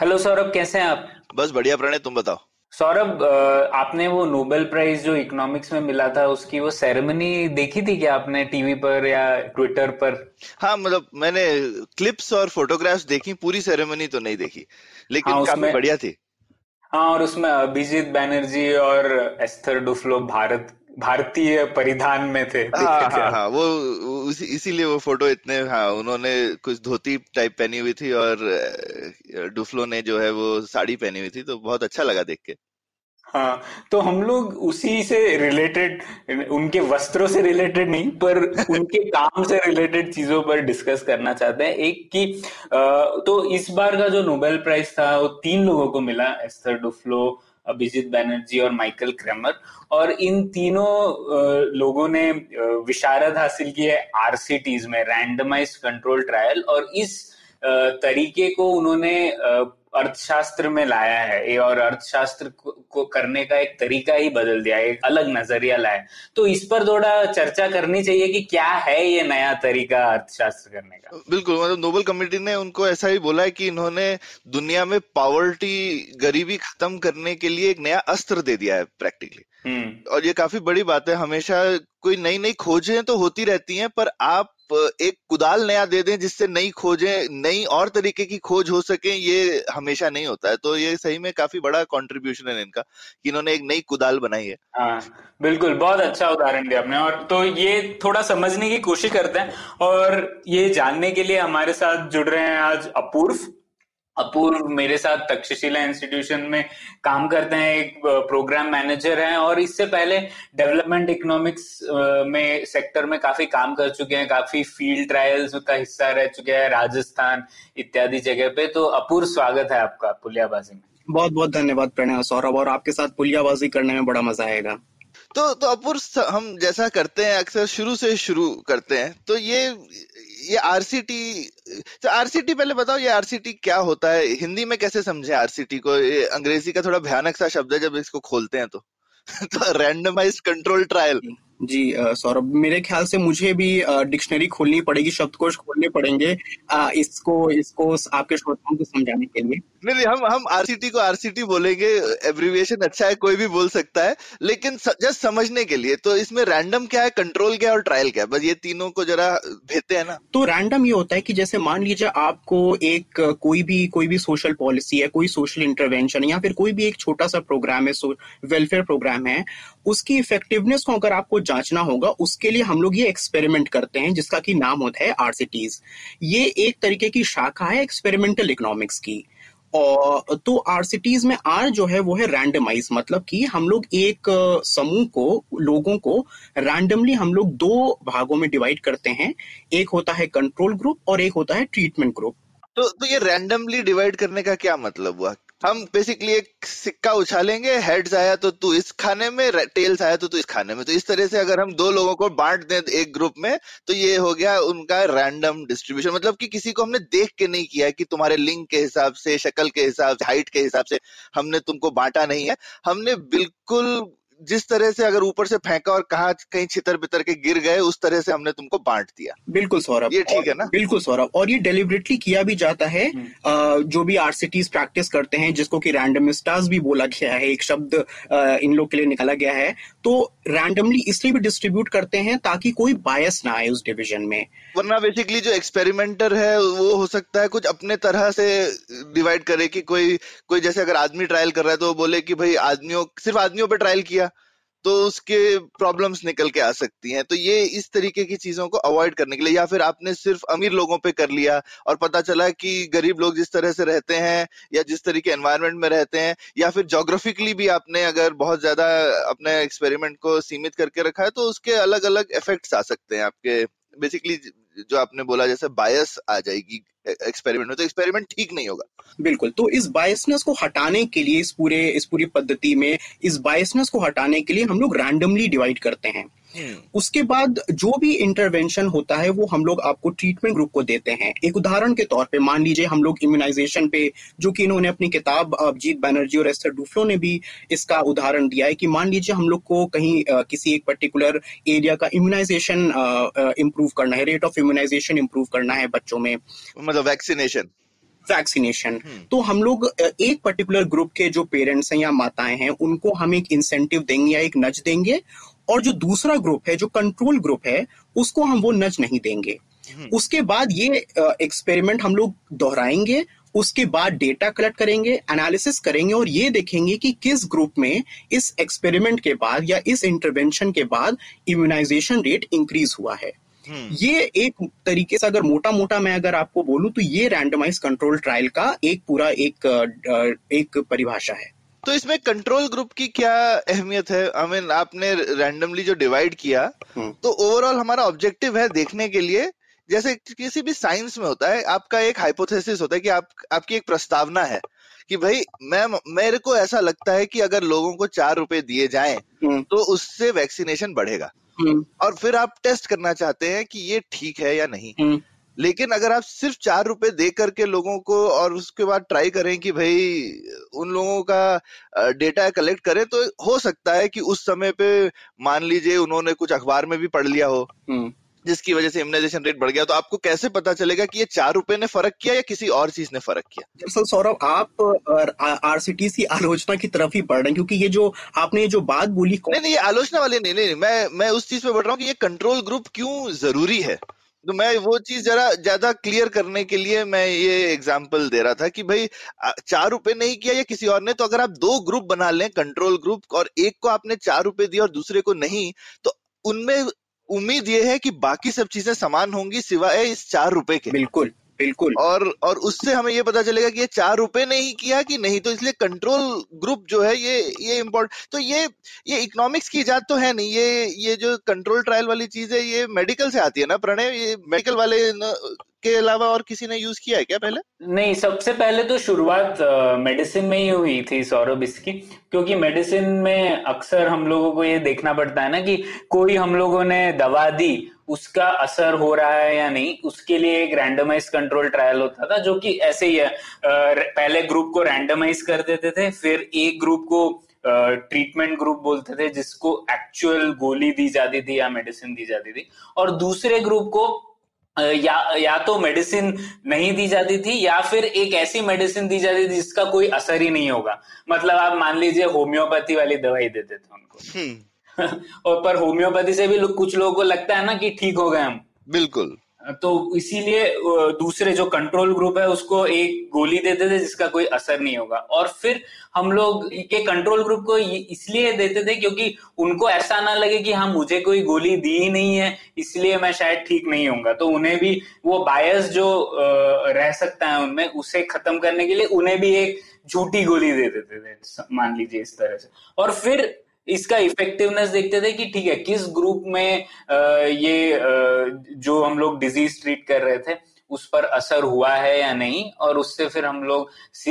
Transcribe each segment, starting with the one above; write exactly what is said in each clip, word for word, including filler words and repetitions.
Hello Saurabh, कैसे हैं आप? बस बढ़िया प्रणय, तुम बताओ। सौरभ, आपने वो नोबेल प्राइज जो इकोनॉमिक्स में मिला था उसकी वो सेरेमनी देखी थी क्या आपने टीवी पर या ट्विटर पर? हाँ, मतलब मैंने क्लिप्स और फोटोग्राफ्स देखी, पूरी सेरेमनी तो नहीं देखी, लेकिन हाँ, काफी बढ़िया थी। हाँ, और उसमें अभिजीत बैनर्जी और एस्थर डुफ्लो भारत भारतीय परिधान में थे। हाँ, हाँ, हाँ, वो उसी, इसीलिए वो फोटो इतने, हाँ, उन्होंने कुछ धोती टाइप पहनी हुई थी और डुफ्लो ने जो है वो साड़ी पहनी हुई थी, तो बहुत अच्छा लगा देख के। हाँ, तो हम लोग उसी से रिलेटेड, उनके वस्त्रों से रिलेटेड नहीं पर उनके काम से रिलेटेड चीजों पर डिस्कस करना चाहते हैं। एक की तो इस बार का जो नोबेल प्राइज था वो तीन लोगों को मिला, एस्थर डुफ्लो, अभिजीत बैनर्जी और माइकल क्रेमर। और इन तीनों लोगों ने विशारत हासिल की है आरसीटीज में, रैंडमाइज्ड कंट्रोल ट्रायल, और इस तरीके को उन्होंने अर्थशास्त्र में लाया है और अर्थशास्त्र को करने का एक तरीका ही बदल दिया है, एक अलग नजरिया लाया। तो इस पर थोड़ा चर्चा करनी चाहिए कि क्या है ये नया तरीका अर्थशास्त्र करने का। बिल्कुल, मतलब नोबेल कमेटी ने उनको ऐसा ही बोला है कि इन्होंने दुनिया में पॉवर्टी, गरीबी खत्म करने के लिए एक नया अस्त्र दे दिया है प्रैक्टिकली। और ये काफी बड़ी बात है। हमेशा कोई नई नई खोजें तो होती रहती हैं, पर आप एक कुदाल नया दे दें जिससे नई खोजें, नई और तरीके की खोज हो सके, ये हमेशा नहीं होता है। तो ये सही में काफी बड़ा कंट्रीब्यूशन है इनका कि इन्होंने एक नई कुदाल बनाई है। हाँ बिल्कुल, बहुत अच्छा उदाहरण दिया आपने। और तो ये थोड़ा समझने की कोशिश करते हैं, और ये जानने के लिए हमारे साथ जुड़ रहे हैं आज अपूर्व। अपूर्व मेरे साथ तक्षशिला इंस्टीट्यूशन में काम करते हैं, एक प्रोग्राम मैनेजर हैं, और इससे पहले डेवलपमेंट इकोनॉमिक्स में सेक्टर में काफी काम कर चुके हैं, काफी फील्ड ट्रायल्स का हिस्सा रह चुके हैं राजस्थान इत्यादि जगह पे। तो अपूर्व, स्वागत है आपका पुलियाबाजी में। बहुत बहुत धन्यवाद प्रणय सौरभ, और आपके साथ पुलियाबाजी करने में बड़ा मजा आएगा। तो तो अपूर्व, हम जैसा करते हैं अक्सर, शुरू से शुरू करते हैं। तो ये ये आरसीटी, तो आरसीटी पहले बताओ, ये आरसीटी क्या होता है, हिंदी में कैसे समझे आरसीटी को? ये अंग्रेजी का थोड़ा भयानक सा शब्द है जब इसको खोलते हैं तो तो रैंडमाइज्ड कंट्रोल ट्रायल। जी सौरभ, मेरे ख्याल से मुझे भी डिक्शनरी खोलनी पड़ेगी, शब्दकोश खोलने पड़ेंगे आ, इसको इसको आपके श्रोताओं को समझाने के लिए। नहीं, हम हम आरसीटी को आरसीटी बोलेंगे, एब्रिविएशन अच्छा है, कोई भी बोल सकता है, लेकिन जस्ट समझने के लिए। तो इसमें रैंडम क्या है, कंट्रोल क्या है और ट्रायल क्या है, बस ये तीनों को जरा भेजते हैं ना। तो रैंडम ये होता है कि जैसे मान लीजिए आपको एक कोई भी कोई भी सोशल पॉलिसी है, कोई सोशल इंटरवेंशन या फिर कोई भी एक छोटा सा प्रोग्राम है, वेलफेयर प्रोग्राम है, उसकी इफेक्टिवनेस को अगर आपको जांचना होगा, उसके लिए हम लोग ये एक्सपेरिमेंट करते हैं जिसका कि नाम होता है आरसीटीज। ये एक तरीके की शाखा है एक्सपेरिमेंटल इकोनॉमिक्स की। और तो आरसीटीज में आर जो है वो है रैंडमाइज, मतलब कि हम लोग एक समूह को, लोगों को रैंडमली हम लोग दो भागों में डिवाइड करते हैं, एक होता है कंट्रोल ग्रुप और एक होता है ट्रीटमेंट ग्रुप। तो, तो ये रैंडमली डिवाइड करने का क्या मतलब हुआ? हम बेसिकली एक सिक्का उछालेंगे, हेड्स आया तो तू इस खाने में, टेल्स आया तो तू इस खाने में। तो इस तरह से अगर हम दो लोगों को बांट दें एक ग्रुप में, तो ये हो गया उनका रैंडम डिस्ट्रीब्यूशन। मतलब कि किसी को हमने देख के नहीं किया कि तुम्हारे लिंग के हिसाब से, शक्ल के हिसाब से, हाइट के हिसाब से हमने तुमको बांटा नहीं है। हमने बिल्कुल जिस तरह से अगर ऊपर से फेंका और कहा कहीं छितर बितर के गिर गए, उस तरह से हमने तुमको बांट दिया। बिल्कुल सौरभ, ये ठीक है ना? बिल्कुल सौरभ, और ये डेलिबरेटली किया भी जाता है। जो भी आरसीटीज प्रैक्टिस करते हैं, जिसको कि रैंडमिस्टास भी बोला गया है, एक शब्द इन लोग के लिए निकाला गया है, तो रैंडमली इसलिए भी डिस्ट्रीब्यूट करते हैं ताकि कोई बायस ना आए उस डिविजन में। वरना बेसिकली जो एक्सपेरिमेंटर है वो हो सकता है कुछ अपने तरह से डिवाइड करे कि कोई कोई जैसे अगर आदमी ट्रायल कर रहा है तो वो बोले कि भाई आदमियों, सिर्फ आदमियों पे ट्रायल किया तो उसके प्रॉब्लम्स निकल के आ सकती हैं। तो ये इस तरीके की चीजों को अवॉइड करने के लिए, या फिर आपने सिर्फ अमीर लोगों पे कर लिया और पता चला कि गरीब लोग जिस तरह से रहते हैं या जिस तरह के एनवायरनमेंट में रहते हैं, या फिर ज्योग्राफिकली भी आपने अगर बहुत ज्यादा अपने एक्सपेरिमेंट को सीमित करके रखा है तो उसके अलग अलग इफेक्ट्स आ सकते हैं आपके बेसिकली जो आपने बोला जैसे बायस आ जाएगी एक्सपेरिमेंट में, तो एक्सपेरिमेंट ठीक नहीं होगा। बिल्कुल, तो इस बायसनेस को हटाने के लिए इस पूरे इस पूरी पद्धति में इस बायसनेस को हटाने के लिए हम लोग रैंडमली डिवाइड करते हैं। उसके बाद जो भी इंटरवेंशन होता है वो हम लोग आपको ट्रीटमेंट ग्रुप को देते हैं। एक उदाहरण के तौर पे मान लीजिए हम लोग इम्यूनाइजेशन पे, जो कि इन्होंने अपनी किताब अभिजीत बैनर्जी और एस्थर डुफ्लो ने भी इसका उदाहरण दिया है कि मान लीजिए हम लोग को कहीं आ, किसी एक पर्टिकुलर एरिया का इम्यूनाइजेशन इम्प्रूव करना है, रेट ऑफ इम्यूनाइजेशन इम्प्रूव करना है बच्चों में, मतलब वैक्सीनेशन वैक्सीनेशन तो हम लोग एक पर्टिकुलर ग्रुप के जो पेरेंट्स हैं या माताएं हैं उनको हम एक इंसेंटिव देंगे या एक नज देंगे, और जो दूसरा ग्रुप है, जो कंट्रोल ग्रुप है, उसको हम वो नज नहीं देंगे। उसके बाद ये एक्सपेरिमेंट हम लोग दोहराएंगे, उसके बाद डेटा कलेक्ट करेंगे, एनालिसिस करेंगे और ये देखेंगे कि किस ग्रुप में इस एक्सपेरिमेंट के बाद या इस इंटरवेंशन के बाद इम्यूनाइजेशन रेट इंक्रीज हुआ है। ये एक तरीके से अगर मोटा मोटा मैं अगर आपको बोलूं तो ये रैंडमाइज कंट्रोल ट्रायल का एक पूरा एक एक परिभाषा है। तो इसमें कंट्रोल ग्रुप की क्या अहमियत है? आई I मीन mean, आपने रैंडमली जो डिवाइड किया, तो ओवरऑल हमारा ऑब्जेक्टिव है देखने के लिए, जैसे किसी भी साइंस में होता है आपका एक हाइपोथेसिस होता है कि आप आपकी एक प्रस्तावना है कि भाई मैं मेरे को ऐसा लगता है कि अगर लोगों को चार रुपए दिए जाएं तो उससे वैक्सीनेशन बढ़ेगा, और फिर आप टेस्ट करना चाहते हैं कि ये ठीक है या नहीं। लेकिन अगर आप सिर्फ चार रुपए दे करके लोगों को और उसके बाद ट्राई करें कि भाई उन लोगों का डेटा कलेक्ट करें, तो हो सकता है कि उस समय पे मान लीजिए उन्होंने कुछ अखबार में भी पढ़ लिया हो जिसकी वजह से इम्यूनाइजेशन रेट बढ़ गया, तो आपको कैसे पता चलेगा कि ये चार रुपए ने फर्क किया या किसी और चीज ने फर्क किया? दरअसल सौरभ, आप आरसीटी की आलोचना की तरफ ही बढ़ रहे हैं, क्योंकि ये जो आपने ये जो बात बोली, नहीं नहीं ये आलोचना वाली नहीं, नहीं मैं मैं उस चीज पे बढ़ रहा हूँ कि ये कंट्रोल ग्रुप क्यों जरूरी है। तो मैं वो चीज जरा ज्यादा क्लियर करने के लिए मैं ये एग्जांपल दे रहा था कि भाई चार रुपए नहीं किया या किसी और ने, तो अगर आप दो ग्रुप बना लें कंट्रोल ग्रुप, और एक को आपने चार रुपए दिया और दूसरे को नहीं, तो उनमें उम्मीद ये है कि बाकी सब चीजें समान होंगी सिवाय इस चार रुपए के। बिल्कुल बिल्कुल, और और उससे हमें ये पता चलेगा कि ये चार रुपए ने ही किया कि नहीं, तो इसलिए कंट्रोल ग्रुप जो है ये ये इम्पोर्टेंट। तो ये ये इकोनॉमिक्स की इजाद तो है नहीं, ये ये जो कंट्रोल ट्रायल वाली चीज है ये मेडिकल से आती है ना प्रणय? ये मेडिकल वाले न, के अलावा और किसी ने यूज किया है क्या पहले? नहीं, सबसे पहले तो शुरुआत मेडिसिन में ही हुई थी सौरभ इसकी, क्योंकि मेडिसिन में अक्सर हम लोगों को ये देखना पड़ता है ना कि कोई हम लोगों ने दवा दी उसका असर हो रहा है या नहीं, उसके लिए एक रैंडमाइज कंट्रोल ट्रायल होता था, जो कि ऐसे ही है, पहले ग्रुप को रैंडमाइज कर देते थे, फिर एक ग्रुप को ट्रीटमेंट ग्रुप बोलते थे जिसको एक्चुअल गोली दी जाती थी या मेडिसिन दी जाती थी, और दूसरे ग्रुप को या या तो मेडिसिन नहीं दी जाती थी या फिर एक ऐसी मेडिसिन दी जाती थी जिसका कोई असर ही नहीं होगा। मतलब आप मान लीजिए होम्योपैथी वाली दवाई देते थे उनको और पर होम्योपैथी से भी कुछ लोगों को लगता है ना कि ठीक हो गए हम। बिल्कुल, तो इसीलिए दूसरे जो कंट्रोल ग्रुप है उसको एक गोली देते थे जिसका कोई असर नहीं होगा, और फिर हम लोग के कंट्रोल ग्रुप को इसलिए देते थे क्योंकि उनको ऐसा ना लगे कि हाँ मुझे कोई गोली दी ही नहीं है इसलिए मैं शायद ठीक नहीं होऊंगा, तो उन्हें भी वो बायस जो रह सकता है उनमें उसे खत्म करने के लिए उन्हें भी एक झूठी गोली दे देते थे मान लीजिए इस तरह से, और फिर इसका इफेक्टिवनेस देखते थे कि ठीक है किस ग्रुप में ये जो हम लोग डिजीज ट्रीट कर रहे थे उस पर असर हुआ है या नहीं, और उससे फिर हम लोग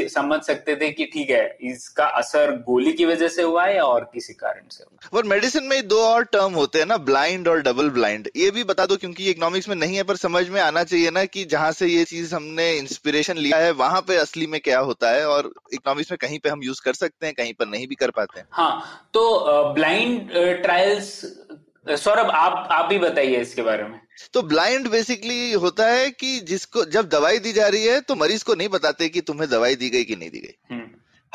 समझ सकते थे कि ठीक है इसका असर गोली की वजह से हुआ है या और किसी कारण से हुआ। और मेडिसिन में दो और टर्म होते हैं ना, ब्लाइंड और डबल ब्लाइंड, ये भी बता दो क्योंकि इकोनॉमिक्स में नहीं है पर समझ में आना चाहिए ना कि जहां से ये चीज हमने इंस्पिरेशन लिया है वहां पे असली में क्या होता है, और इकोनॉमिक्स में कहीं पे हम यूज कर सकते हैं कहीं पर नहीं भी कर पाते हैं। हाँ, तो ब्लाइंड ट्रायल्स सौरभ आप आप ही बताइए इसके बारे में। तो ब्लाइंड बेसिकली होता है कि जिसको जब दवाई दी जा रही है तो मरीज को नहीं बताते कि तुम्हें दवाई दी गई कि नहीं दी गई,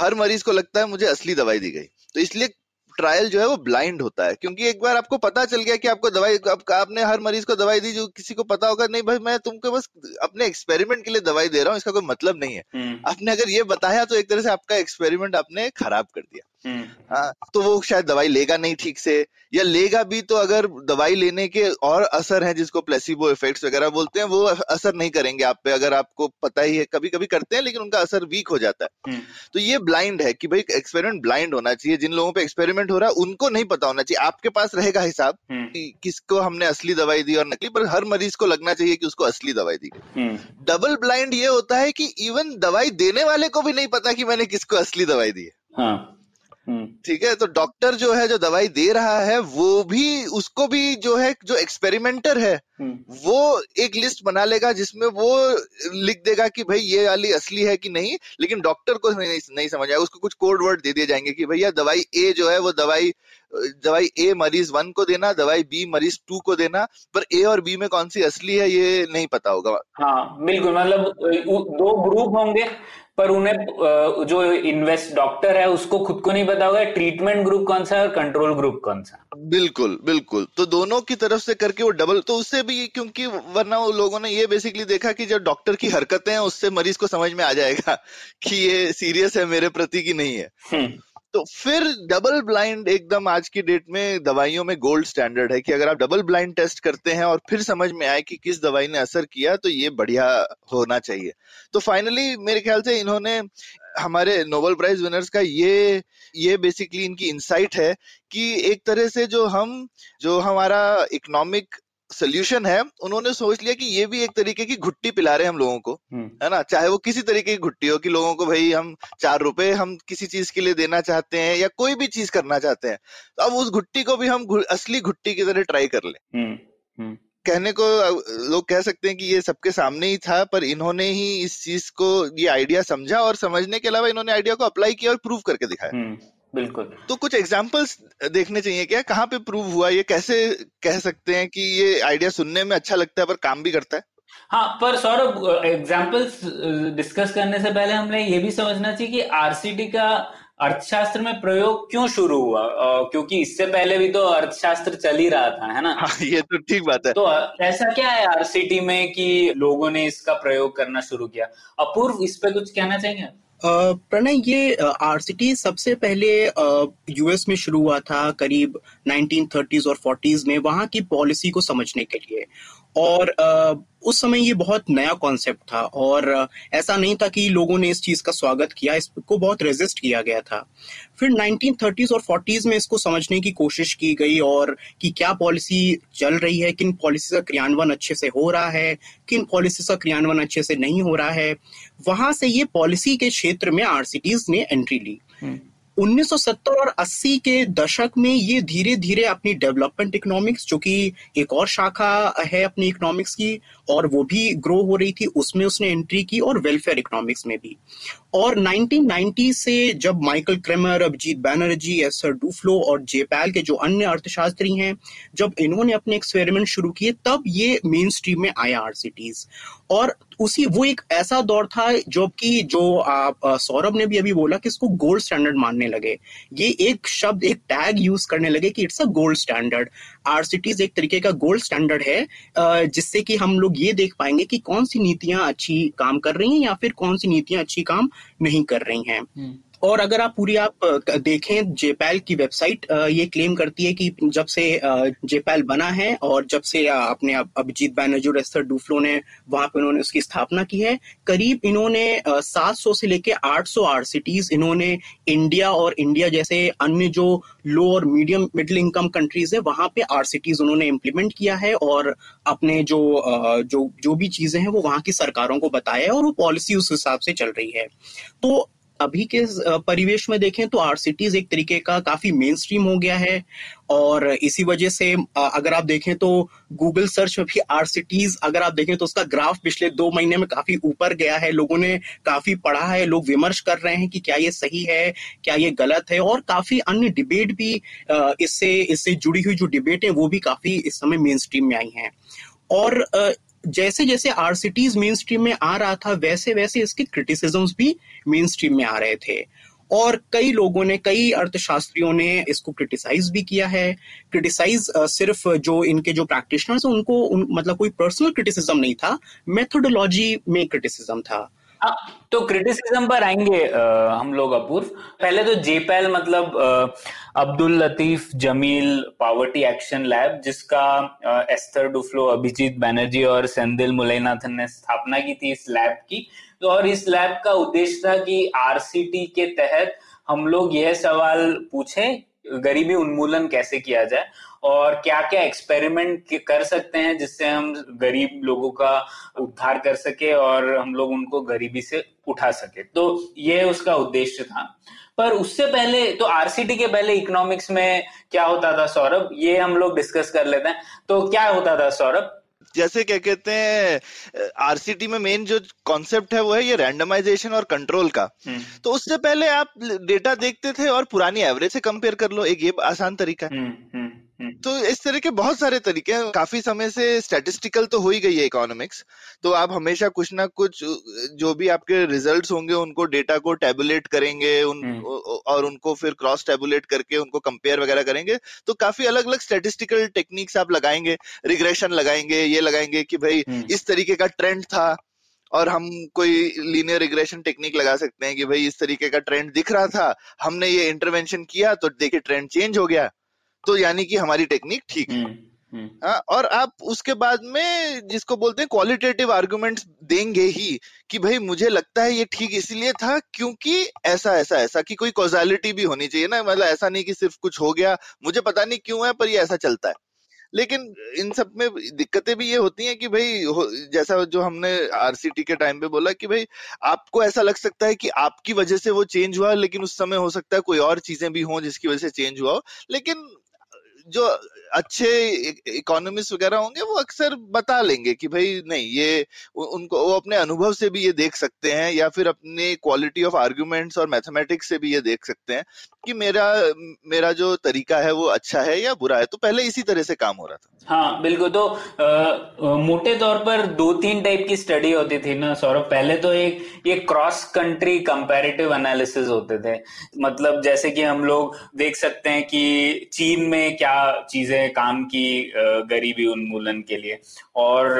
हर मरीज को लगता है मुझे असली दवाई दी गई, तो इसलिए ट्रायल जो है वो ब्लाइंड होता है, क्योंकि एक बार आपको पता चल गया कि आपको दवाई आप, आपने हर मरीज को दवाई दी, जो किसी को पता होगा नहीं भाई मैं तुमको बस अपने एक्सपेरिमेंट के लिए दवाई दे रहा हूँ इसका कोई मतलब नहीं है, आपने अगर ये बताया तो एक तरह से आपका एक्सपेरिमेंट आपने खराब कर दिया। आ, तो वो शायद दवाई लेगा नहीं ठीक से, या लेगा भी तो अगर दवाई लेने के और असर हैं जिसको प्लेसिबो इफेक्ट्स वगैरह बोलते हैं, वो असर नहीं करेंगे आप पे, अगर आपको पता ही है, कभी कभी करते हैं लेकिन उनका असर वीक हो जाता है। तो ये ब्लाइंड है कि भाई एक्सपेरिमेंट ब्लाइंड होना चाहिए, जिन लोगों पे एक्सपेरिमेंट हो रहा है उनको नहीं पता होना चाहिए। आपके पास रहेगा हिसाब कि किसको हमने असली दवाई दी और नकली, पर हर मरीज को लगना चाहिए कि उसको असली दवाई दी गई। डबल ब्लाइंड ये होता है कि इवन दवाई देने वाले को भी नहीं पता कि मैंने किसको असली दवाई दी है, ठीक है। तो डॉक्टर जो है जो दवाई दे रहा है वो भी, उसको भी जो है जो एक्सपेरिमेंटर है वो एक लिस्ट बना लेगा जिसमें वो लिख देगा कि भाई ये वाली असली है कि नहीं, लेकिन डॉक्टर को नहीं, नहीं समझ आएगा, उसको कुछ कोड वर्ड दे दिए जाएंगे कि भैया दवाई ए जो है वो दवाई दवाई ए मरीज वन को देना, दवाई बी मरीज टू को देना, पर ए और बी में कौन सी असली है ये नहीं पता होगा। हाँ बिल्कुल, मतलब दो ग्रुप होंगे पर उन्हें जो इन्वेस्ट डॉक्टर है उसको खुद को नहीं पता होगा ट्रीटमेंट ग्रुप कौन सा है और कंट्रोल ग्रुप कौन सा। बिल्कुल बिल्कुल, तो दोनों की तरफ से करके वो डबल, तो उससे भी क्योंकि वरना वो लोगों ने ये बेसिकली देखा कि जब डॉक्टर की हरकतें हैं उससे मरीज को समझ में आ जाएगा कि ये सीरियस है मेरे प्रति की नहीं है। तो फिर डबल ब्लाइंड एकदम आज की डेट में दवाइयों में गोल्ड स्टैंडर्ड है कि अगर आप डबल ब्लाइंड टेस्ट करते हैं और फिर समझ में आए कि किस दवाई ने असर किया तो ये बढ़िया होना चाहिए। तो फाइनली मेरे ख्याल से इन्होंने हमारे नोबेल प्राइज विनर्स का ये ये बेसिकली इनकी इंसाइट है कि एक तरह से जो हम जो हमारा इकोनॉमिक सोल्यूशन है उन्होंने सोच लिया कि ये भी एक तरीके की घुट्टी पिला रहे हैं हम लोगों को, है ना, चाहे वो किसी तरीके की घुट्टी हो कि लोगों को भाई हम चार रुपए हम किसी चीज के लिए देना चाहते हैं या कोई भी चीज करना चाहते हैं, तो अब उस घुट्टी को भी हम असली घुट्टी की तरह ट्राई कर लें। कहने को लोग कह सकते हैं कि ये सबके सामने ही था, पर इन्होंने ही इस चीज को, ये आइडिया समझा और समझने के अलावा इन्होंने आइडिया को अप्लाई किया और प्रूव करके दिखाया। बिल्कुल, तो कुछ एग्जांपल्स देखने चाहिए क्या, कहाँ पे प्रूव हुआ, ये कैसे कह सकते हैं कि ये आइडिया सुनने में अच्छा लगता है पर काम भी करता है। हाँ, पर सौरभ एग्जांपल्स डिस्कस करने से पहले हमने ये भी समझना चाहिए कि आरसीटी का अर्थशास्त्र में प्रयोग क्यों शुरू हुआ, क्योंकि इससे पहले भी तो अर्थशास्त्र चल ही रहा था, है ना। हाँ, ये तो ठीक बात है। तो ऐसा क्या है आरसीटी में कि लोगों ने इसका प्रयोग करना शुरू किया? अपूर्व, इस पे कुछ कहना चाहेंगे? Uh, प्रणय, ये आरसीटी uh, सबसे पहले यूएस uh, में शुरू हुआ था करीब नाइनटीन थर्टीज़ और फोर्टीज़ में, वहाँ की पॉलिसी को समझने के लिए, और uh, उस समय ये बहुत नया कॉन्सेप्ट था और uh, ऐसा नहीं था कि लोगों ने इस चीज़ का स्वागत किया, इसको बहुत रेजिस्ट किया गया था। फिर नाइनटीन थर्टीज़ और फोर्टीज़ में इसको समझने की कोशिश की गई और कि क्या पॉलिसी चल रही है, किन पॉलिसी का क्रियान्वयन अच्छे से हो रहा है, किन पॉलिसी का क्रियान्वयन अच्छे से नहीं हो रहा है, वहां से ये पॉलिसी के क्षेत्र में आरसीटीज ने एंट्री ली। उन्नीस सौ सत्तर और अस्सी के दशक में ये धीरे धीरे अपनी डेवलपमेंट इकोनॉमिक्स, जो कि एक और शाखा है अपनी इकोनॉमिक्स की और वो भी ग्रो हो रही थी, उसमें उसने एंट्री की, और वेलफेयर इकोनॉमिक्स में भी। और नाइनटीन नाइंटी से जब Michael Kremer, Abhijit Banerjee, Esther Duflo और जे-पैल के जो अन्य अर्थशास्त्री हैं, जब इन्होंने अपने एक्सपेरिमेंट शुरू किए तब ये मेन स्ट्रीम में आया आरसीटीज। और उसी वो एक ऐसा दौर था जबकि जो आप सौरभ ने भी अभी बोला कि इसको गोल्ड स्टैंडर्ड मानने लगे, ये एक शब्द एक टैग यूज करने लगे कि it's a gold standard. RCTs एक तरीके का गोल्ड स्टैंडर्ड है जिससे कि हम लोग ये देख पाएंगे कि कौन सी नीतियां अच्छी काम कर रही हैं या फिर कौन सी नीतियां अच्छी काम नहीं कर रही हैं। और अगर आप पूरी आप देखें, जे-पैल की वेबसाइट ये क्लेम करती है कि जब से जे-पैल बना है और जब से अपने अभिजीत बैनर्जी और एस्थर डुफ्लो ने वहां पे उन्होंने उसकी स्थापना की है, करीब इन्होंने सात सौ से लेके आठ सौ आरसीटीज इन्होंने इंडिया और इंडिया जैसे अन्य जो लो और मीडियम मिडिल इनकम कंट्रीज है वहां पे आरसीटीज उन्होंने इम्प्लीमेंट किया है और अपने जो जो जो भी चीजें हैं वो वहां की सरकारों को बताया है और वो पॉलिसी उस हिसाब से चल रही है। तो अभी के परिवेश में देखें तो आरसीटीज एक तरीके का काफी मेन स्ट्रीम हो गया है और इसी वजह से अगर आप देखें तो गूगल सर्च में भी आरसीटीज अगर आप देखें तो उसका ग्राफ पिछले दो महीने में काफी ऊपर गया है। लोगों ने काफी पढ़ा है, लोग विमर्श कर रहे हैं कि क्या ये सही है, क्या ये गलत है, और काफी अन्य डिबेट भी इससे इससे जुड़ी हुई जो डिबेट है वो भी काफी इस समय मेन स्ट्रीम में आई हैं। और जैसे जैसे आरसीटीज मेन स्ट्रीम में आ रहा था वैसे वैसे इसके क्रिटिसिजम्स भी मेन स्ट्रीम में आ रहे थे और कई लोगों ने, कई अर्थशास्त्रियों ने इसको क्रिटिसाइज भी किया है। क्रिटिसाइज सिर्फ जो इनके जो प्रैक्टिशनर्स उनको उन, मतलब कोई पर्सनल क्रिटिसिज्म नहीं था, मेथोडोलॉजी में क्रिटिसिज्म था। आ, तो क्रिटिसिज्म पर आएंगे आ, हम लोग अपूर्व। पहले तो जे पैल मतलब आ, Abdul Latif Jameel poverty action lab, जिसका आ, एस्थर डुफ्लो, अभिजीत बैनर्जी और सेंदिल मुलैनाथन ने स्थापना की थी इस लैब की। तो और इस लैब का उद्देश्य था कि आरसीटी के तहत हम लोग यह सवाल पूछें गरीबी उन्मूलन कैसे किया जाए और क्या क्या एक्सपेरिमेंट कर सकते हैं जिससे हम गरीब लोगों का उद्धार कर सके और हम लोग उनको गरीबी से उठा सके। तो यह उसका उद्देश्य था। पर उससे पहले तो आरसीटी के पहले इकोनॉमिक्स में क्या होता था सौरभ, ये हम लोग डिस्कस कर लेते हैं। तो क्या होता था सौरभ? जैसे क्या कहते हैं, आरसीटी में मेन जो कॉन्सेप्ट है वो है ये रैंडमाइजेशन और कंट्रोल का। तो उससे पहले आप डेटा देखते थे और पुरानी एवरेज से कंपेयर कर लो, एक ये आसान तरीका है। हुँ, हुँ. तो इस तरह के बहुत सारे तरीके हैं। काफी समय से स्टैटिस्टिकल तो हो ही गई है इकोनॉमिक्स, तो आप हमेशा कुछ ना कुछ जो भी आपके रिजल्ट्स होंगे उनको डेटा को टैबुलेट करेंगे उन, और उनको फिर क्रॉस टैबुलेट करके उनको कंपेयर वगैरह करेंगे। तो काफी अलग अलग स्टैटिस्टिकल टेक्निक्स आप लगाएंगे, रिग्रेशन लगाएंगे, ये लगाएंगे कि भाई इस तरीके का ट्रेंड था और हम कोई लीनियर रिग्रेशन टेक्निक लगा सकते हैं कि भाई इस तरीके का ट्रेंड दिख रहा था, हमने ये इंटरवेंशन किया तो देखिए ट्रेंड चेंज हो गया, तो यानी कि हमारी टेक्निक ठीक है। आ, और आप उसके बाद में जिसको बोलते हैं क्वालिटेटिव आर्गुमेंट्स देंगे ही कि भाई मुझे लगता है ये ठीक इसलिए था क्योंकि ऐसा ऐसा ऐसा, कि कोई कॉजालिटी भी होनी चाहिए ना, मतलब ऐसा नहीं कि सिर्फ कुछ हो गया मुझे पता नहीं क्यों है पर ये ऐसा चलता है। लेकिन इन सब में दिक्कतें भी ये होती हैं कि भाई जैसा जो हमने आरसीटी के टाइम पे बोला कि भाई आपको ऐसा लग सकता है कि आपकी वजह से वो चेंज हुआ, लेकिन उस समय हो सकता है कोई और चीजें भी हों जिसकी वजह से चेंज हुआ हो। लेकिन जो अच्छे इकोनॉमिस्ट वगैरह होंगे वो अक्सर बता लेंगे कि भाई नहीं, ये उनको वो अपने अनुभव से भी ये देख सकते हैं या फिर अपने क्वालिटी ऑफ आर्गुमेंट्स और मैथमेटिक्स से भी ये देख सकते हैं कि मेरा मेरा जो तरीका है वो अच्छा है या बुरा है। तो पहले इसी तरह से काम हो रहा था। हाँ बिल्कुल। तो आ, मोटे तौर पर दो तीन टाइप की स्टडी होती थी ना सौरभ। पहले तो एक ये क्रॉस कंट्री कंपैरेटिव एनालिसिस होते थे, मतलब जैसे कि हम लोग देख सकते हैं कि चीन में क्या चीजें काम की गरीबी उन्मूलन के लिए, और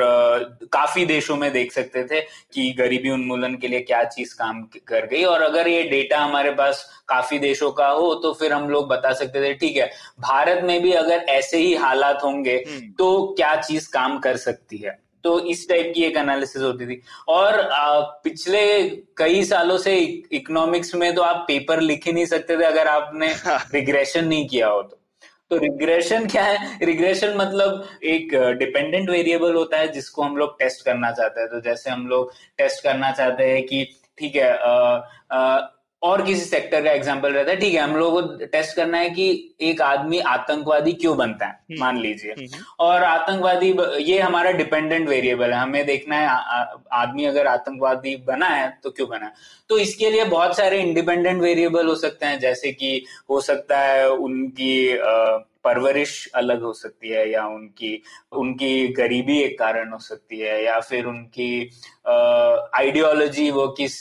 काफी देशों में देख सकते थे कि गरीबी उन्मूलन के लिए क्या चीज काम कर गई। और अगर ये डेटा हमारे पास काफी देशों का हो तो फिर हम लोग बता सकते थे ठीक है भारत में भी अगर ऐसे ही हालात होंगे तो क्या चीज काम कर सकती है। तो इस टाइप की एक एनालिसिस होती थी। और पिछले कई सालों से इकोनॉमिक्स में तो आप पेपर लिख ही नहीं सकते थे अगर आपने रिग्रेशन नहीं किया हो। तो तो रिग्रेशन क्या है? रिग्रेशन मतलब एक डिपेंडेंट वेरिएबल होता है जिसको हम लोग टेस्ट करना चाहते हैं। तो जैसे हम लोग टेस्ट करना चाहते हैं कि ठीक है आ, आ, और किसी सेक्टर का एग्जाम्पल रहता है, ठीक है हम लोगों को टेस्ट करना है कि एक आदमी आतंकवादी क्यों बनता है मान लीजिए, और आतंकवादी ये हमारा डिपेंडेंट वेरिएबल है, हमें देखना है आदमी अगर आतंकवादी बना है तो क्यों बना है। तो इसके लिए बहुत सारे इंडिपेंडेंट वेरिएबल हो सकते हैं, जैसे कि हो सकता है उनकी परवरिश अलग हो सकती है, या उनकी उनकी गरीबी एक कारण हो सकती है, या फिर उनकी आइडियोलॉजी वो किस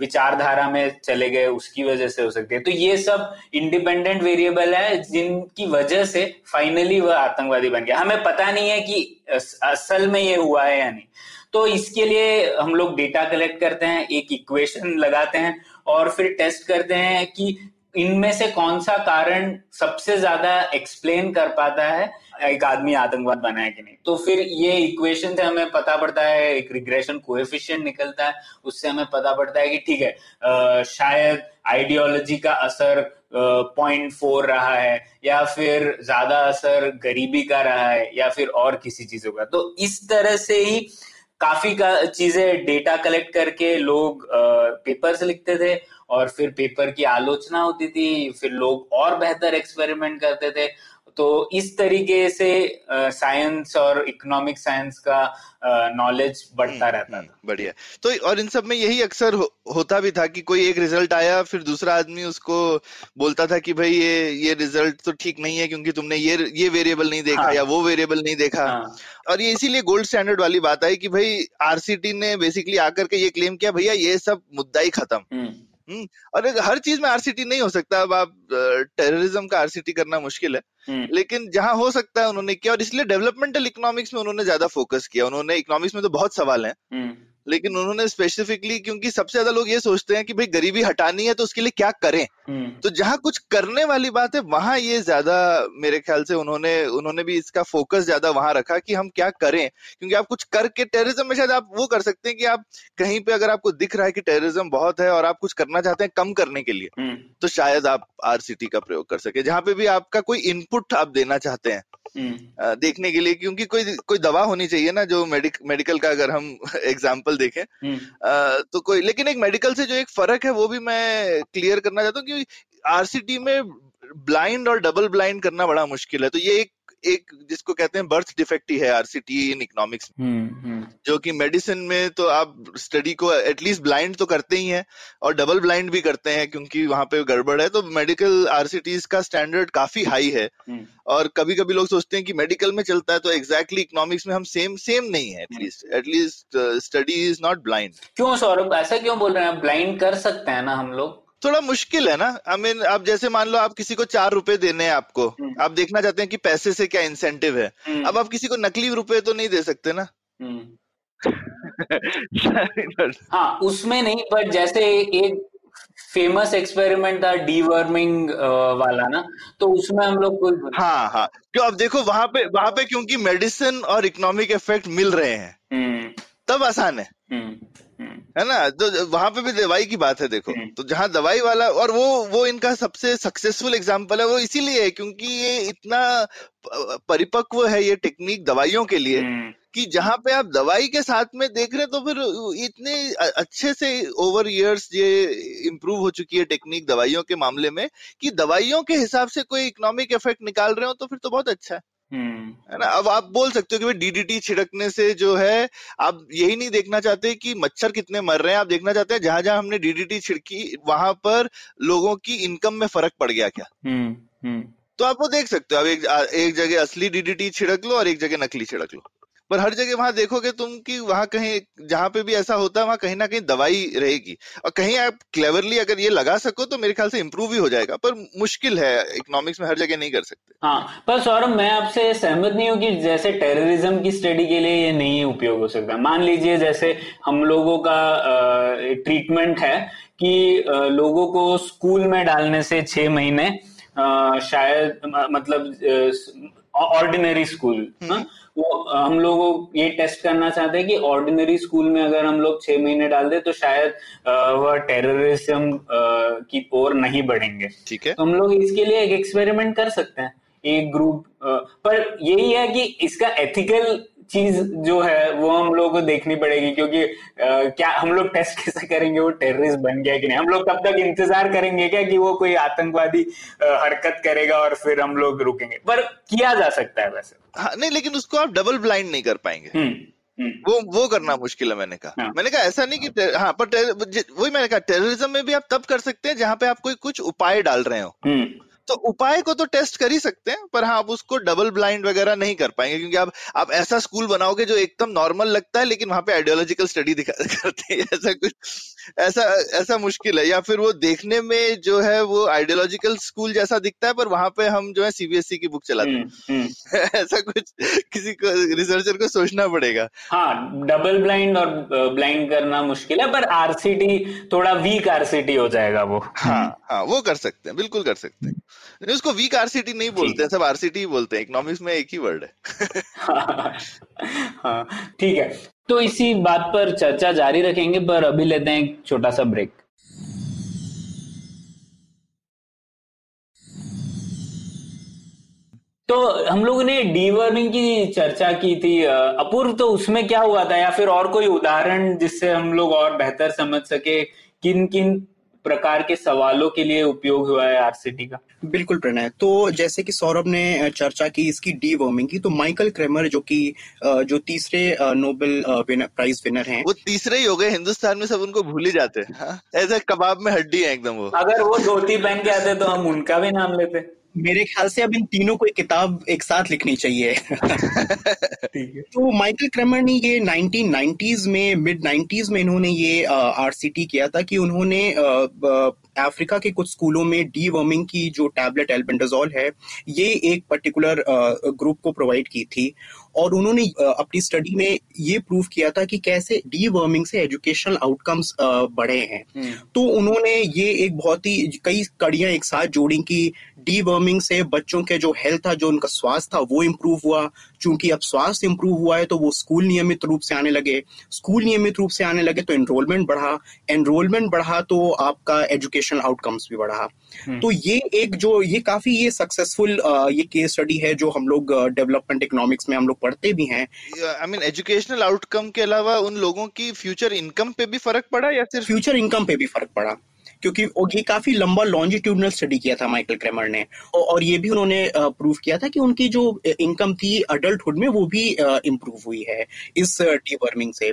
विचारधारा में चले गए उसकी वजह से हो सकती है। तो ये सब इंडिपेंडेंट वेरिएबल है जिनकी वजह से फाइनली वह आतंकवादी बन गया, हमें पता नहीं है कि असल में ये हुआ है या नहीं। तो इसके लिए हम लोग डेटा कलेक्ट करते हैं, एक इक्वेशन लगाते हैं और फिर टेस्ट करते हैं कि इनमें से कौन सा कारण सबसे ज्यादा एक्सप्लेन कर पाता है एक आदमी आतंकवाद बना है कि नहीं। तो फिर ये इक्वेशन से हमें पता पड़ता है, एक रिग्रेशन कोएफिशिएंट निकलता है, उससे हमें पता पड़ता है कि ठीक है आ, शायद आइडियोलॉजी का असर पॉइंट फोर रहा है, या फिर ज्यादा असर गरीबी का रहा है, या फिर और किसी चीजों का। तो इस तरह से ही काफी का चीजें डेटा कलेक्ट करके लोग पेपर्स लिखते थे और फिर पेपर की आलोचना होती थी, फिर लोग और बेहतर एक्सपेरिमेंट करते थे। तो इस तरीके से साइंस और इकोनॉमिक साइंस का नॉलेज बढ़ता रहता था। बढ़िया। तो और इन सब में यही अक्सर हो, होता भी था कि कोई एक रिजल्ट आया फिर दूसरा आदमी उसको बोलता था कि भाई ये ये रिजल्ट तो ठीक नहीं है क्योंकि तुमने ये ये वेरिएबल नहीं देखा। हाँ। या वो वेरिएबल नहीं देखा। हाँ। और ये इसीलिए गोल्ड स्टैंडर्ड वाली बात आई कि भाई आरसीटी ने बेसिकली आकर के ये क्लेम किया भैया ये सब मुद्दा ही खत्म। और हर चीज में आरसीटी नहीं हो सकता। अब आप टेररिज्म का आरसीटी करना मुश्किल है, लेकिन जहां हो सकता है उन्होंने किया, और इसलिए डेवलपमेंटल इकोनॉमिक्स में उन्होंने ज्यादा फोकस किया। उन्होंने इकोनॉमिक्स में तो बहुत सवाल हैं लेकिन उन्होंने स्पेसिफिकली, क्योंकि सबसे ज्यादा लोग ये सोचते हैं कि भाई गरीबी हटानी है तो उसके लिए क्या करें, तो जहां कुछ करने वाली बात है वहां ये ज्यादा मेरे ख्याल से उन्होंने उन्होंने भी इसका फोकस ज्यादा वहां रखा कि हम क्या करें, क्योंकि आप कुछ करके टेररिज्म में शायद आप वो कर सकते हैं कि आप कहीं पे अगर आपको दिख रहा है कि टेररिज्म बहुत है और आप कुछ करना चाहते हैं कम करने के लिए, तो शायद आप आरसीटी का प्रयोग कर सके, जहां पे भी आपका कोई इनपुट आप देना चाहते हैं देखने के लिए, क्योंकि कोई कोई दवा होनी चाहिए ना जो मेडिक, मेडिकल का अगर हम एग्जांपल देखें तो कोई, लेकिन एक मेडिकल से जो एक फर्क है वो भी मैं क्लियर करना चाहता हूँ, क्योंकि आरसीटी में ब्लाइंड और डबल ब्लाइंड करना बड़ा मुश्किल है, तो ये एक एक जिसको कहते हैं बर्थ डिफेक्ट ही है आरसीटी इन इकोनॉमिक्स, जो कि मेडिसिन में तो आप स्टडी को एटलीस्ट ब्लाइंड तो करते ही हैं और डबल ब्लाइंड भी करते हैं क्योंकि वहां पे गड़बड़ है, तो मेडिकल आरसीटीज का स्टैंडर्ड काफी हाई है और कभी कभी लोग सोचते हैं कि मेडिकल में चलता है तो एग्जैक्टली इकोनॉमिक्स में हम सेम सेम नहीं है, at least at least study is not blind. क्यों सौरभ, ऐसा क्यों बोल रहे हैं? ब्लाइंड कर सकते हैं ना हम लोग, थोड़ा मुश्किल है ना। आई मीन आप जैसे मान लो आप किसी को चार रुपए देने हैं, आपको आप देखना चाहते हैं कि पैसे से क्या इंसेंटिव है, अब आप किसी को नकली रुपए तो नहीं दे सकते ना। हाँ उसमें नहीं, बट जैसे एक फेमस एक्सपेरिमेंट था डीवर्मिंग वाला ना, तो उसमें हम लोग हाँ हाँ क्यों आप देखो वहां पे वहां पे क्योंकि मेडिसिन और इकोनॉमिक इफेक्ट मिल रहे हैं तब आसान है है ना, तो वहां पे भी दवाई की बात है देखो, तो जहाँ दवाई वाला और वो वो इनका सबसे सक्सेसफुल एग्जांपल है, वो इसीलिए है क्योंकि ये इतना परिपक्व है ये टेक्निक दवाइयों के लिए कि जहाँ पे आप दवाई के साथ में देख रहे हैं, तो फिर इतने अच्छे से ओवर इयर्स ये इम्प्रूव हो चुकी है टेक्निक दवाइयों के मामले में कि दवाइयों के हिसाब से कोई इकोनॉमिक इफेक्ट निकाल रहे हो तो फिर तो बहुत अच्छा है है ना। अब आप बोल सकते हो कि डीडीटी छिड़कने से जो है, आप यही नहीं देखना चाहते कि मच्छर कितने मर रहे हैं, आप देखना चाहते हैं जहां जहां हमने डीडीटी छिड़की वहां पर लोगों की इनकम में फर्क पड़ गया क्या, हम्म तो आप वो देख सकते हो। आप एक, एक जगह असली डीडीटी छिड़क लो और एक जगह नकली छिड़क लो, पर हर जगह वहां देखोगे तुम कि वहां कहीं जहां पे भी ऐसा होता है वहां कहीं ना कहीं दवाई रहेगी और कहीं आप क्लेवरली अगर ये लगा सको तो मेरे ख्याल से इम्प्रूव भी हो जाएगा, पर मुश्किल है इकोनॉमिक्स में हर जगह नहीं कर सकते। हाँ पर सौरभ मैं आपसे सहमत नहीं हूँ कि जैसे टेररिज्म की स्टडी के लिए ये नहीं उपयोग हो सकता। मान लीजिए जैसे हम लोगों का ट्रीटमेंट है कि लोगों को स्कूल में डालने से छह महीने शायद मतलब ऑर्डिनरी स्कूल, हाँ वो हम लोग ये टेस्ट करना चाहते हैं कि ऑर्डिनरी स्कूल में अगर हम लोग छह महीने डाल दे तो शायद वह टेररिज्म की ओर नहीं बढ़ेंगे, ठीक है तो हम लोग इसके लिए एक एक्सपेरिमेंट कर सकते हैं एक ग्रुप, पर यही है कि इसका एथिकल चीज जो है वो हम लोगों को देखनी पड़ेगी क्योंकि आ, क्या हम लोग टेस्ट कैसे करेंगे वो टेररिस्ट बन गया कि नहीं, हम लोग तब तक इंतजार करेंगे क्या कि वो कोई आतंकवादी आ, हरकत करेगा और फिर हम लोग रुकेंगे, पर किया जा सकता है वैसे। हाँ नहीं लेकिन उसको आप डबल ब्लाइंड नहीं कर पाएंगे, हुँ, हुँ, वो वो करना मुश्किल है। मैंने कहा हाँ, मैंने कहा ऐसा नहीं कि टेर, हाँ पर टेर, वही मैंने कहा टेररिज्म में भी आप तब कर सकते हैं जहां पे आप कोई कुछ उपाय डाल रहे हो, तो उपाय को तो टेस्ट कर ही सकते हैं, पर हाँ आप उसको डबल ब्लाइंड वगैरह नहीं कर पाएंगे क्योंकि आप आप ऐसा स्कूल बनाओगे जो एकदम नॉर्मल लगता है लेकिन वहां पे आइडियोलॉजिकल स्टडी दिखा करते हैं, ऐसा कुछ ऐसा ऐसा मुश्किल है, या फिर वो देखने में जो है वो आइडियोलॉजिकल स्कूल जैसा दिखता है पर वहां पे हम जो है सीबीएसई की बुक चलाते हैं ऐसा कुछ किसी को रिसर्चर को सोचना पड़ेगा। हाँ डबल ब्लाइंड और ब्लाइंड करना मुश्किल है, पर आरसीटी थोड़ा वीक आरसीटी हो जाएगा वो। हाँ हाँ वो कर सकते हैं, बिल्कुल कर सकते हैं, उसको वीक आरसीटी नहीं बोलते हैं, सब आरसीटी बोलते हैं, इकोनॉमिक्स में एक ही वर्ड है। हाँ, हाँ, ठीक है तो इसी बात पर चर्चा जारी रखेंगे, पर अभी लेते हैं एक छोटा सा ब्रेक। तो हम लोगों ने डीवर्मिंग की चर्चा की थी अपूर्व, तो उसमें क्या हुआ था या फिर और कोई उदाहरण जिससे हम लोग और बेहतर समझ सके किन किन प्रकार के सवालों के लिए उपयोग हुआ है आरसीटी का? बिल्कुल प्रणय, तो जैसे कि सौरभ ने चर्चा की इसकी डीवर्मिंग की, तो माइकल क्रेमर जो कि जो तीसरे नोबेल प्राइज विनर हैं, वो तीसरे ही हो गए हिंदुस्तान में, सब उनको भूल ही जाते हैं, ऐसा कबाब में हड्डी है एकदम वो। अगर वो धोती पहन के आते तो हम उनका भी नाम लेते। मेरे ख्याल से अब इन तीनों को एक किताब एक साथ लिखनी चाहिए। तो माइकल क्रेमर ने ये नाइनटीन नाइंटीज़ में मिड नाइंटीज़ में इन्होंने ये आरसीटी किया था कि उन्होंने आ, आ, अफ्रीका के कुछ स्कूलों में डीवर्मिंग की जो टैबलेट एल्बेंडाजोल है ये एक पर्टिकुलर ग्रुप को प्रोवाइड की थी, और उन्होंने अपनी स्टडी में ये प्रूव किया था कि कैसे डीवर्मिंग से एजुकेशनल आउटकम्स बढ़े हैं। तो उन्होंने ये एक बहुत ही कई कड़ियां एक साथ जोड़ी कि डीवर्मिंग से बच्चों के जो हेल्थ था, जो उनका स्वास्थ्य था, वो इम्प्रूव हुआ। चूंकि अब स्वास्थ्य इम्प्रूव हुआ है तो वो स्कूल नियमित रूप से आने लगे, स्कूल नियमित रूप से आने लगे तो एनरोलमेंट बढ़ा, एनरोलमेंट बढ़ा तो आपका एजुकेशनल आउटकम्स भी बढ़ा। तो ये एक जो ये काफी ये सक्सेसफुल ये केस स्टडी है जो हम लोग डेवलपमेंट इकोनॉमिक्स में हम लोग पढ़ते भी हैं। आई मीन एजुकेशनल आउटकम के अलावा उन लोगों की फ्यूचर इनकम पे भी फर्क पड़ा, या सिर्फ फ्यूचर इनकम पे भी फर्क पड़ा, क्योंकि ये काफी लंबा लॉन्जिट्यूडनल स्टडी किया था माइकल क्रेमर ने, और ये भी उन्होंने प्रूव किया था कि उनकी जो इनकम थी अडल्टहुड में वो भी इम्प्रूव हुई है इस डीवर्मिंग से।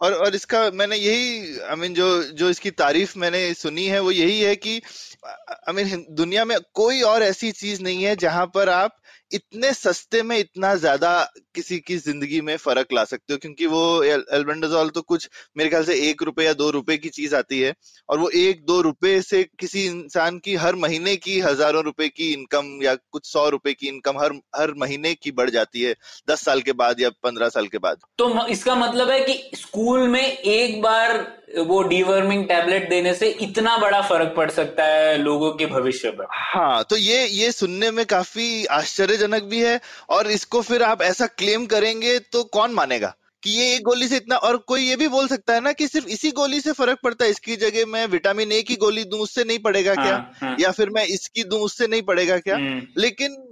और और इसका मैंने यही आई मीन जो जो इसकी तारीफ मैंने सुनी है वो यही है कि आई मीन दुनिया में कोई और ऐसी चीज नहीं है जहां पर आप इतने सस्ते में इतना ज्यादा किसी की जिंदगी में फर्क ला सकते हो, क्योंकि वो एल्बेंडाजोल तो कुछ मेरे ख्याल से एक रुपए या दो रुपए की चीज आती है, और वो एक दो रुपए से किसी इंसान की हर महीने की हजारों रुपए की इनकम या कुछ सौ रुपए की इनकम हर हर महीने की बढ़ जाती है दस साल के बाद या पंद्रह साल के बाद। तो इसका मतलब है कि स्कूल में एक बार वो डीवर्मिंग टैबलेट देने से इतना बड़ा फर्क पड़ सकता है लोगों के भविष्य पर। हाँ, तो ये ये सुनने में काफी आश्चर्यजनक भी है, और इसको फिर आप ऐसा क्लेम करेंगे तो कौन मानेगा कि ये एक गोली से इतना। और कोई ये भी बोल सकता है ना कि सिर्फ इसी गोली से फर्क पड़ता है, इसकी जगह मैं विटामिन ए की गोली दूं उससे नहीं पड़ेगा क्या, हाँ, या फिर मैं इसकी दूं उससे नहीं पड़ेगा क्या। लेकिन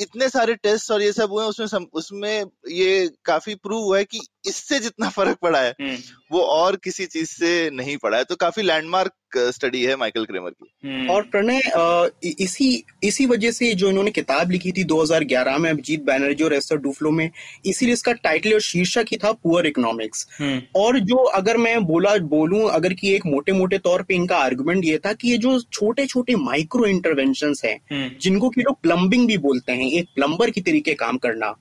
इतने सारे टेस्ट और ये सब हुए उसमें उसमें ये काफी प्रूव हुआ है कि इससे जितना फर्क पड़ा है वो और किसी चीज से नहीं पड़ा है। तो काफी लैंडमार्क स्टडी है माइकल क्रेमर की। और प्रणय इसी इसी वजह से जो इन्होंने किताब लिखी थी दो हज़ार ग्यारह में अभिजीत बैनर्जी और एस्थर डुफ्लो में, इसीलिए इसका टाइटल और शीर्षक ही था पुअर इकोनॉमिक्स। और जो अगर मैं बोला बोलूं अगर कि एक मोटे मोटे तौर पे इनका आर्गुमेंट ये था कि ये जो छोटे छोटे माइक्रो इंटरवेंशंस हैं जिनको कि लोग प्लम्बिंग भी बोलते हैं, एक प्लम्बर की तरीके काम करना,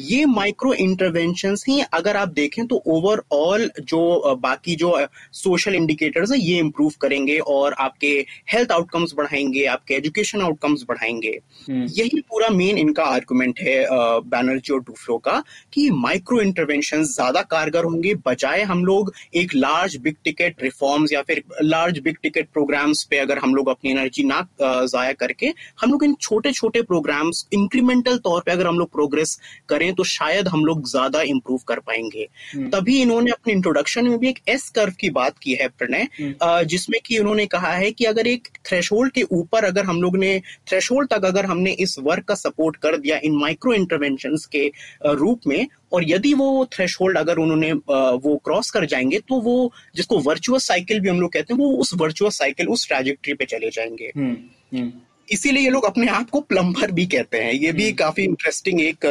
ये माइक्रो इंटरवेंशंस ही अगर आप देखें तो ओवरऑल जो बाकी जो सोशल इंडिकेटर्स हैं ये इम्प्रूव करेंगे और आपके हेल्थ आउटकम्स बढ़ाएंगे, आपके एजुकेशन आउटकम्स बढ़ाएंगे। यही पूरा मेन इनका आर्गुमेंट है बैनर्जी और डुफ्लो का कि माइक्रो इंटरवेंशंस ज्यादा कारगर होंगे बजाय हम लोग एक लार्ज बिग टिकेट रिफॉर्म्स या फिर लार्ज बिग टिकेट प्रोग्राम्स पे अगर हम लोग अपनी एनर्जी ना जाया करके हम लोग इन छोटे छोटे प्रोग्राम्स इंक्रीमेंटल तौर पर अगर हम लोग प्रोग्रेस करें तो शायद हम लोग ज्यादा इम्प्रूव कर पाएंगे। तभी इन्होंने अपने इंट्रोडक्शन में भी एक एस कर्व की बात की है प्रणय, जिसमें कि इन्होंने कहा है कि अगर एक थ्रेशोल्ड के ऊपर अगर हम लोग ने थ्रेशोल्ड तक अगर हमने इस वर्क का सपोर्ट कर दिया इन माइक्रो इंटरवेंशंस के रूप में, और यदि वो थ्रेशोल्ड अगर उन्होंने वो क्रॉस कर जाएंगे तो वो जिसको वर्चुअस साइकिल भी हम लोग कहते हैं वो उस वर्चुअस साइकिल उस ट्रैजेक्टरी पे चले जाएंगे। इसीलिए ये लोग अपने आप को प्लम्बर भी कहते हैं। ये भी काफी इंटरेस्टिंग एक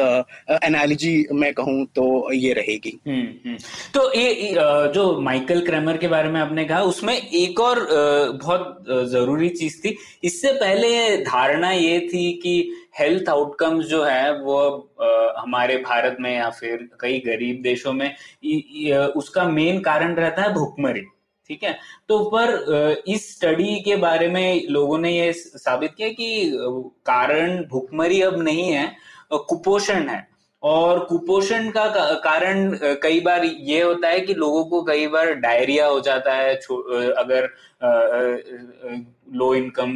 एनालॉजी मैं कहूँ तो ये रहेगी। तो ये जो माइकल क्रेमर के बारे में आपने कहा उसमें एक और बहुत जरूरी चीज थी, इससे पहले धारणा ये थी कि हेल्थ आउटकम्स जो है वो हमारे भारत में या फिर कई गरीब देशों में उसका मेन कारण रहता है भुखमरी, ठीक है। तो पर इस स्टडी के बारे में लोगों ने यह साबित किया कि कारण भुखमरी अब नहीं है, कुपोषण है। और कुपोषण का कारण कई बार ये होता है कि लोगों को कई बार डायरिया हो जाता है अगर लो इनकम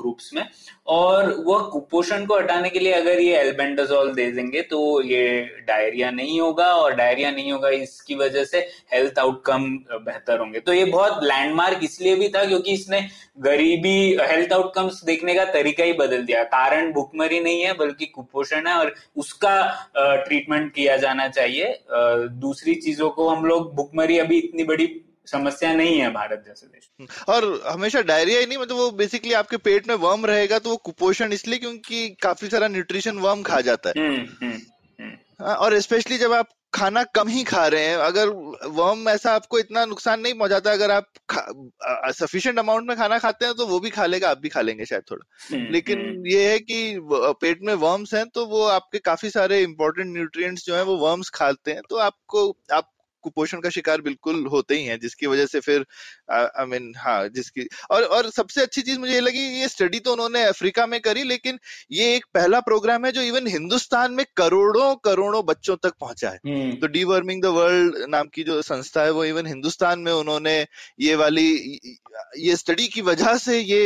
ग्रुप्स में, और वह कुपोषण को हटाने के लिए अगर ये एल्बेंडाजोल दे देंगे तो ये डायरिया नहीं होगा, और डायरिया नहीं होगा इसकी वजह से हेल्थ आउटकम बेहतर होंगे। तो ये बहुत लैंडमार्क इसलिए भी था क्योंकि इसने गरीबी हेल्थ आउटकम्स देखने का तरीका ही बदल दिया। कारण भुखमरी नहीं है बल्कि कुपोषण है और उसका ट्रीटमेंट किया जाना चाहिए। दूसरी चीजों को हम लोग भुखमरी अभी इतनी बड़ी समस्या नहीं है भारत जैसे देश। और हमेशा डायरिया ही नहीं, मतलब वो बेसिकली आपके पेट में वर्म रहेगा तो वो कुपोषण इसलिए क्योंकि काफी सारा न्यूट्रिशन वर्म खा जाता है। हुँ, हुँ, हुँ. और स्पेशली जब आप खाना कम ही खा रहे हैं, अगर वर्म ऐसा आपको इतना नुकसान नहीं पहुंचाता, अगर आप सफिशिएंट अमाउंट में खाना खाते हैं तो वो भी खा लेगा, आप भी खा लेंगे शायद थोड़ा। लेकिन ये है कि पेट में वर्म्स हैं तो वो आपके काफी सारे इंपॉर्टेंट न्यूट्रिएंट्स जो हैं वो वर्म्स खाते हैं, तो आपको आप कुपोषण का शिकार बिल्कुल होते ही हैं, जिसकी वजह से फिर आई मीन हाँ जिसकी और और सबसे अच्छी चीज मुझे ये लगी, ये स्टडी तो उन्होंने अफ्रीका में करी, लेकिन ये एक पहला प्रोग्राम है जो इवन हिंदुस्तान में करोड़ों करोड़ों बच्चों तक पहुंचा है। तो डीवर्मिंग द वर्ल्ड नाम की जो संस्था है वो इवन हिंदुस्तान में उन्होंने ये वाली ये स्टडी की वजह से ये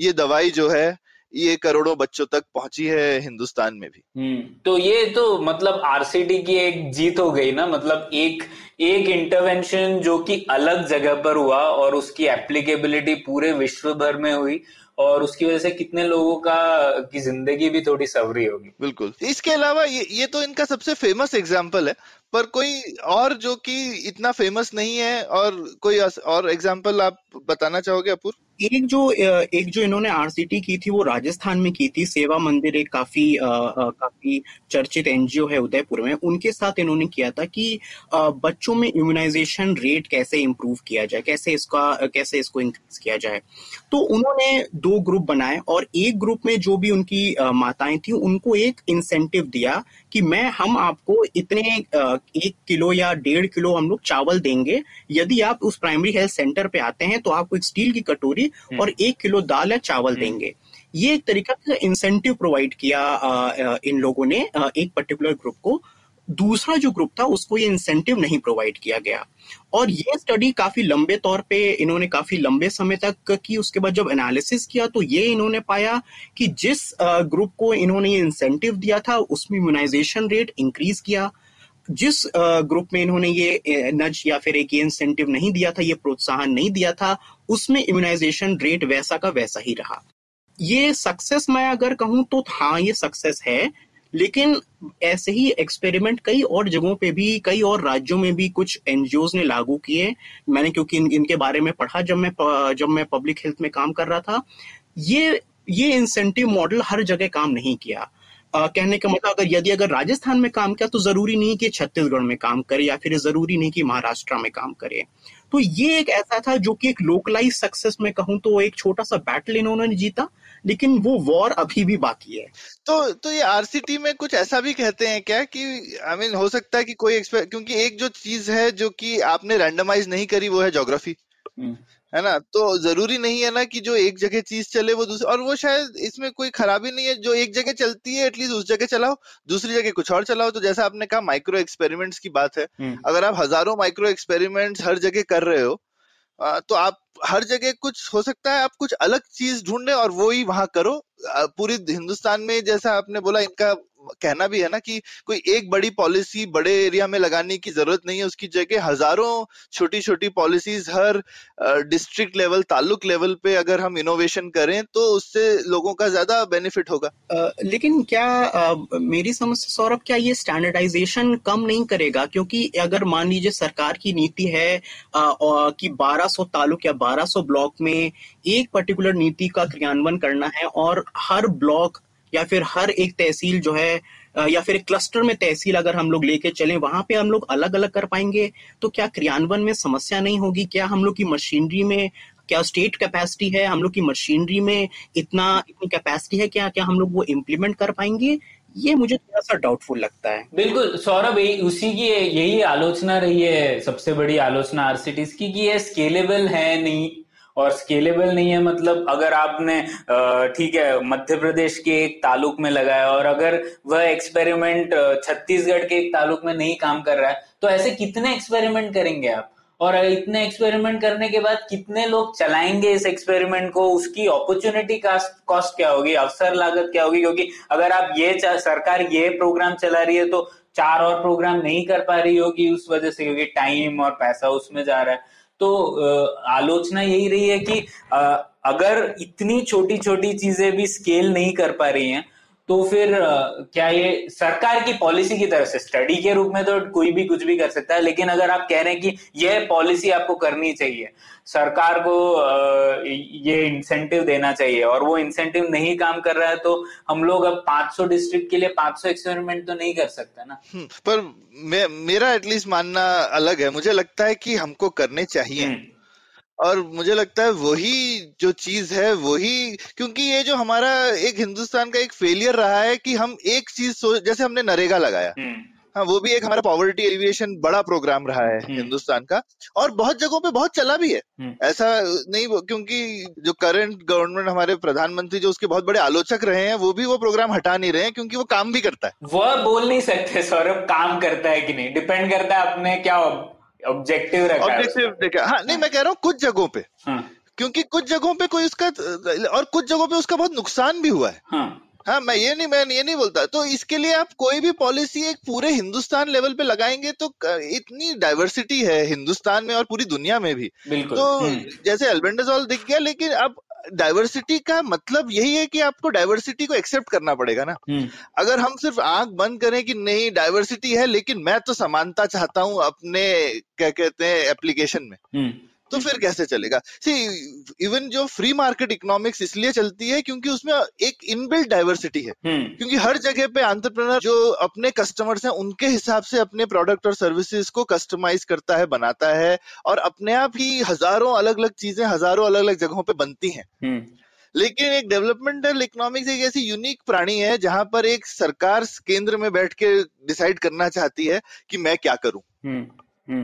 ये दवाई जो है ये करोड़ों बच्चों तक पहुंची है हिंदुस्तान में भी। तो ये तो मतलब आरसीटी की एक जीत हो गई ना, मतलब एक एक इंटरवेंशन जो कि अलग जगह पर हुआ और उसकी एप्लीकेबिलिटी पूरे विश्व भर में हुई और उसकी वजह से कितने लोगों का की जिंदगी भी थोड़ी सवरी होगी। बिल्कुल। इसके अलावा ये ये तो इनका सबसे फेमस एग्जाम्पल है, पर कोई और जो कि इतना फेमस नहीं है और कोई और एग्जाम्पल आप बताना चाहोगे अपूर? एक जो एक जो इन्होंने आरसीटी की थी वो राजस्थान में की थी। सेवा मंदिर एक काफी आ, काफी चर्चित एनजीओ है उदयपुर में, उनके साथ इन्होंने किया था कि आ, बच्चों में इम्यूनाइजेशन रेट कैसे इम्प्रूव किया जाए, कैसे इसका कैसे इसको इंक्रीज किया जाए। तो उन्होंने दो ग्रुप बनाए और एक ग्रुप में जो भी उनकी आ, माताएं थी उनको एक इंसेंटिव दिया कि मैं हम आपको इतने आ, एक किलो या डेढ़ किलो हम लोग चावल देंगे, यदि आप उस प्राइमरी हेल्थ सेंटर पे आते हैं तो आपको एक स्टील की कटोरी और एक किलो दाल या चावल देंगे। ये एक तरीका का इंसेंटिव प्रोवाइड किया इन लोगों ने एक पर्टिकुलर ग्रुप को। दूसरा जो ग्रुप था उसको ये इंसेंटिव नहीं प्रोवाइड किया गया। और ये स्टडी काफी लंबे तौर पे इन्होंने काफी लंबे समय तक की, उसके बाद जब एनालिसिस किया तो ये इन्होंने पाया कि जिस ग्रुप को इन्होंने ये इंसेंटिव दिया था उसमें इम्यूनाइजेशन रेट इंक्रीज किया, जिस ग्रुप में इन्होंने ये नज या फिर एक इंसेंटिव नहीं दिया था, ये प्रोत्साहन नहीं दिया था, उसमें इम्यूनाइजेशन रेट वैसा का वैसा ही रहा। ये सक्सेस मैं अगर कहूं तो हाँ ये सक्सेस है, लेकिन ऐसे ही एक्सपेरिमेंट कई और जगहों पे भी, कई और राज्यों में भी कुछ एनजीओज ने लागू किए। मैंने क्योंकि इन, इनके बारे में पढ़ा जब मैं जब मैं पब्लिक हेल्थ में काम कर रहा था। ये ये इंसेंटिव मॉडल हर जगह काम नहीं किया। Uh, कहने का मतलब अगर यदि अगर राजस्थान में काम किया तो जरूरी नहीं कि छत्तीसगढ़ में काम करे या फिर जरूरी नहीं कि महाराष्ट्र में काम करे। तो ये एक ऐसा था जो कि एक लोकलाइज सक्सेस में कहूं तो एक छोटा सा बैटल इन्होंने जीता, लेकिन वो वॉर अभी भी बाकी है। तो तो ये आरसीटी में कुछ ऐसा भी कहते हैं क्या कि आई I मीन mean, हो सकता है कि कोई एक्सपेक्ट, क्योंकि एक जो चीज है जो कि आपने रैंडमाइज नहीं करी वो है ज्योग्राफी, है ना। तो जरूरी नहीं है ना कि जो एक जगह चीज चले वो दूसरी, और वो शायद इसमें कोई खराबी नहीं है, जो एक जगह चलती है एटलीस्ट उस जगह चलाओ, दूसरी जगह कुछ और चलाओ। तो जैसा आपने कहा माइक्रो एक्सपेरिमेंट्स की बात है, अगर आप हजारों माइक्रो एक्सपेरिमेंट्स हर जगह कर रहे हो तो आप हर जगह कुछ, हो सकता है आप कुछ अलग चीज ढूंढे और वो ही वहां करो। पूरी हिंदुस्तान में जैसा आपने बोला, इनका कहना भी है ना कि कोई एक बड़ी पॉलिसी बड़े एरिया में लगाने की जरूरत नहीं है, उसकी जगह हजारों छोटी छोटी पॉलिसीज हर डिस्ट्रिक्ट लेवल, ताल्लुक लेवल पे अगर हम इनोवेशन करें तो उससे लोगों का ज्यादा बेनिफिट होगा। आ, लेकिन क्या आ, मेरी समझ से सौरभ, क्या ये स्टैंडर्डाइजेशन कम नहीं करेगा? क्योंकि अगर मान लीजिए सरकार की नीति है आ, आ, कि बारह सौ ताल्लुक या बारह सौ ब्लॉक में एक पर्टिकुलर नीति का क्रियान्वयन करना है और हर ब्लॉक या फिर हर एक तहसील जो है या फिर एक क्लस्टर में तहसील अगर हम लोग लेके चलें, वहां पे हम लोग अलग अलग कर पाएंगे तो क्या क्रियान्वयन में समस्या नहीं होगी? क्या हम लोग की मशीनरी में, क्या स्टेट कैपेसिटी है, हम लोग की मशीनरी में इतना इतनी कैपेसिटी है, क्या क्या हम लोग वो इम्प्लीमेंट कर पाएंगे? ये मुझे थोड़ा सा डाउटफुल लगता है। बिल्कुल सौरभ, उसी की यही आलोचना रही है, सबसे बड़ी आलोचना आरसीटीज की, कि ये स्केलेबल है नहीं। और स्केलेबल नहीं है मतलब अगर आपने ठीक है मध्य प्रदेश के एक तालुक में लगाया और अगर वह एक्सपेरिमेंट छत्तीसगढ़ के एक तालुक में नहीं काम कर रहा है तो ऐसे कितने एक्सपेरिमेंट करेंगे आप? और इतने एक्सपेरिमेंट करने के बाद कितने लोग चलाएंगे इस एक्सपेरिमेंट को? उसकी अपॉर्चुनिटी कास्ट कॉस्ट क्या होगी, अवसर लागत क्या होगी? क्योंकि अगर आप ये सरकार ये प्रोग्राम चला रही है तो चार और प्रोग्राम नहीं कर पा रही होगी उस वजह से, क्योंकि टाइम और पैसा उसमें जा रहा है। तो आलोचना यही रही है कि अगर इतनी छोटी छोटी चीजें भी स्केल नहीं कर पा रही हैं तो फिर क्या ये सरकार की पॉलिसी की तरफ से, स्टडी के रूप में तो कोई भी कुछ भी कर सकता है, लेकिन अगर आप कह रहे हैं कि यह पॉलिसी आपको करनी चाहिए, सरकार को ये इंसेंटिव देना चाहिए और वो इंसेंटिव नहीं काम कर रहा है तो हम लोग अब पाँच सौ डिस्ट्रिक्ट के लिए पाँच सौ एक्सपेरिमेंट तो नहीं कर सकते ना। पर मे, मेरा एटलीस्ट मानना अलग है। मुझे लगता है कि हमको करने चाहिए और मुझे लगता है वही जो चीज है वही, क्योंकि ये जो हमारा एक हिंदुस्तान का एक फेलियर रहा है कि हम एक चीज, जैसे हमने नरेगा लगाया हाँ, वो भी एक हमारा पॉवर्टी एलिविएशन बड़ा प्रोग्राम रहा है हिंदुस्तान का, और बहुत जगहों पे बहुत चला भी है, ऐसा नहीं, क्योंकि जो करंट गवर्नमेंट हमारे प्रधानमंत्री जो उसके बहुत बड़े आलोचक रहे हैं वो भी वो प्रोग्राम हटा नहीं रहे हैं क्योंकि वो काम भी करता है। वो बोल नहीं सकते सौरभ काम करता है कि नहीं, डिपेंड करता है अपने क्या ऑब्जेक्टिव रखा है। हाँ नहीं मैं कह रहा हूँ कुछ जगहों पे, क्योंकि कुछ जगहों पे कोई उसका और कुछ जगहों पे उसका बहुत नुकसान भी हुआ है। हाँ मैं ये नहीं मैं ये नहीं बोलता, तो इसके लिए आप कोई भी पॉलिसी एक पूरे हिंदुस्तान लेवल पे लगाएंगे तो इतनी डाइवर्सिटी है हिंदुस्तान में और पूरी दुनिया में भी, तो जैसे एल्बेंडाजोल दिख गया, लेकिन अब डाइवर्सिटी का मतलब यही है कि आपको डाइवर्सिटी को एक्सेप्ट करना पड़ेगा ना। अगर हम सिर्फ आंख बंद करें कि नहीं डाइवर्सिटी है लेकिन मैं तो समानता चाहता हूँ अपने क्या कहते हैं एप्लीकेशन में, तो फिर कैसे चलेगा। सी इवन जो फ्री मार्केट इकोनॉमिक्स इसलिए चलती है क्योंकि उसमें एक इनबिल्ट डाइवर्सिटी है, क्योंकि हर जगह पे एंटरप्रेन्योर जो अपने कस्टमर्स हैं उनके हिसाब से अपने प्रोडक्ट और सर्विसेज को कस्टमाइज करता है, बनाता है, और अपने आप ही हजारों अलग अलग चीजें हजारों अलग अलग जगहों पे बनती हैं। लेकिन एक डेवलपमेंटल इकोनॉमिक्स एक ऐसी यूनिक प्राणी है जहां पर एक सरकार केंद्र में बैठ के डिसाइड करना चाहती है कि मैं क्या करूं।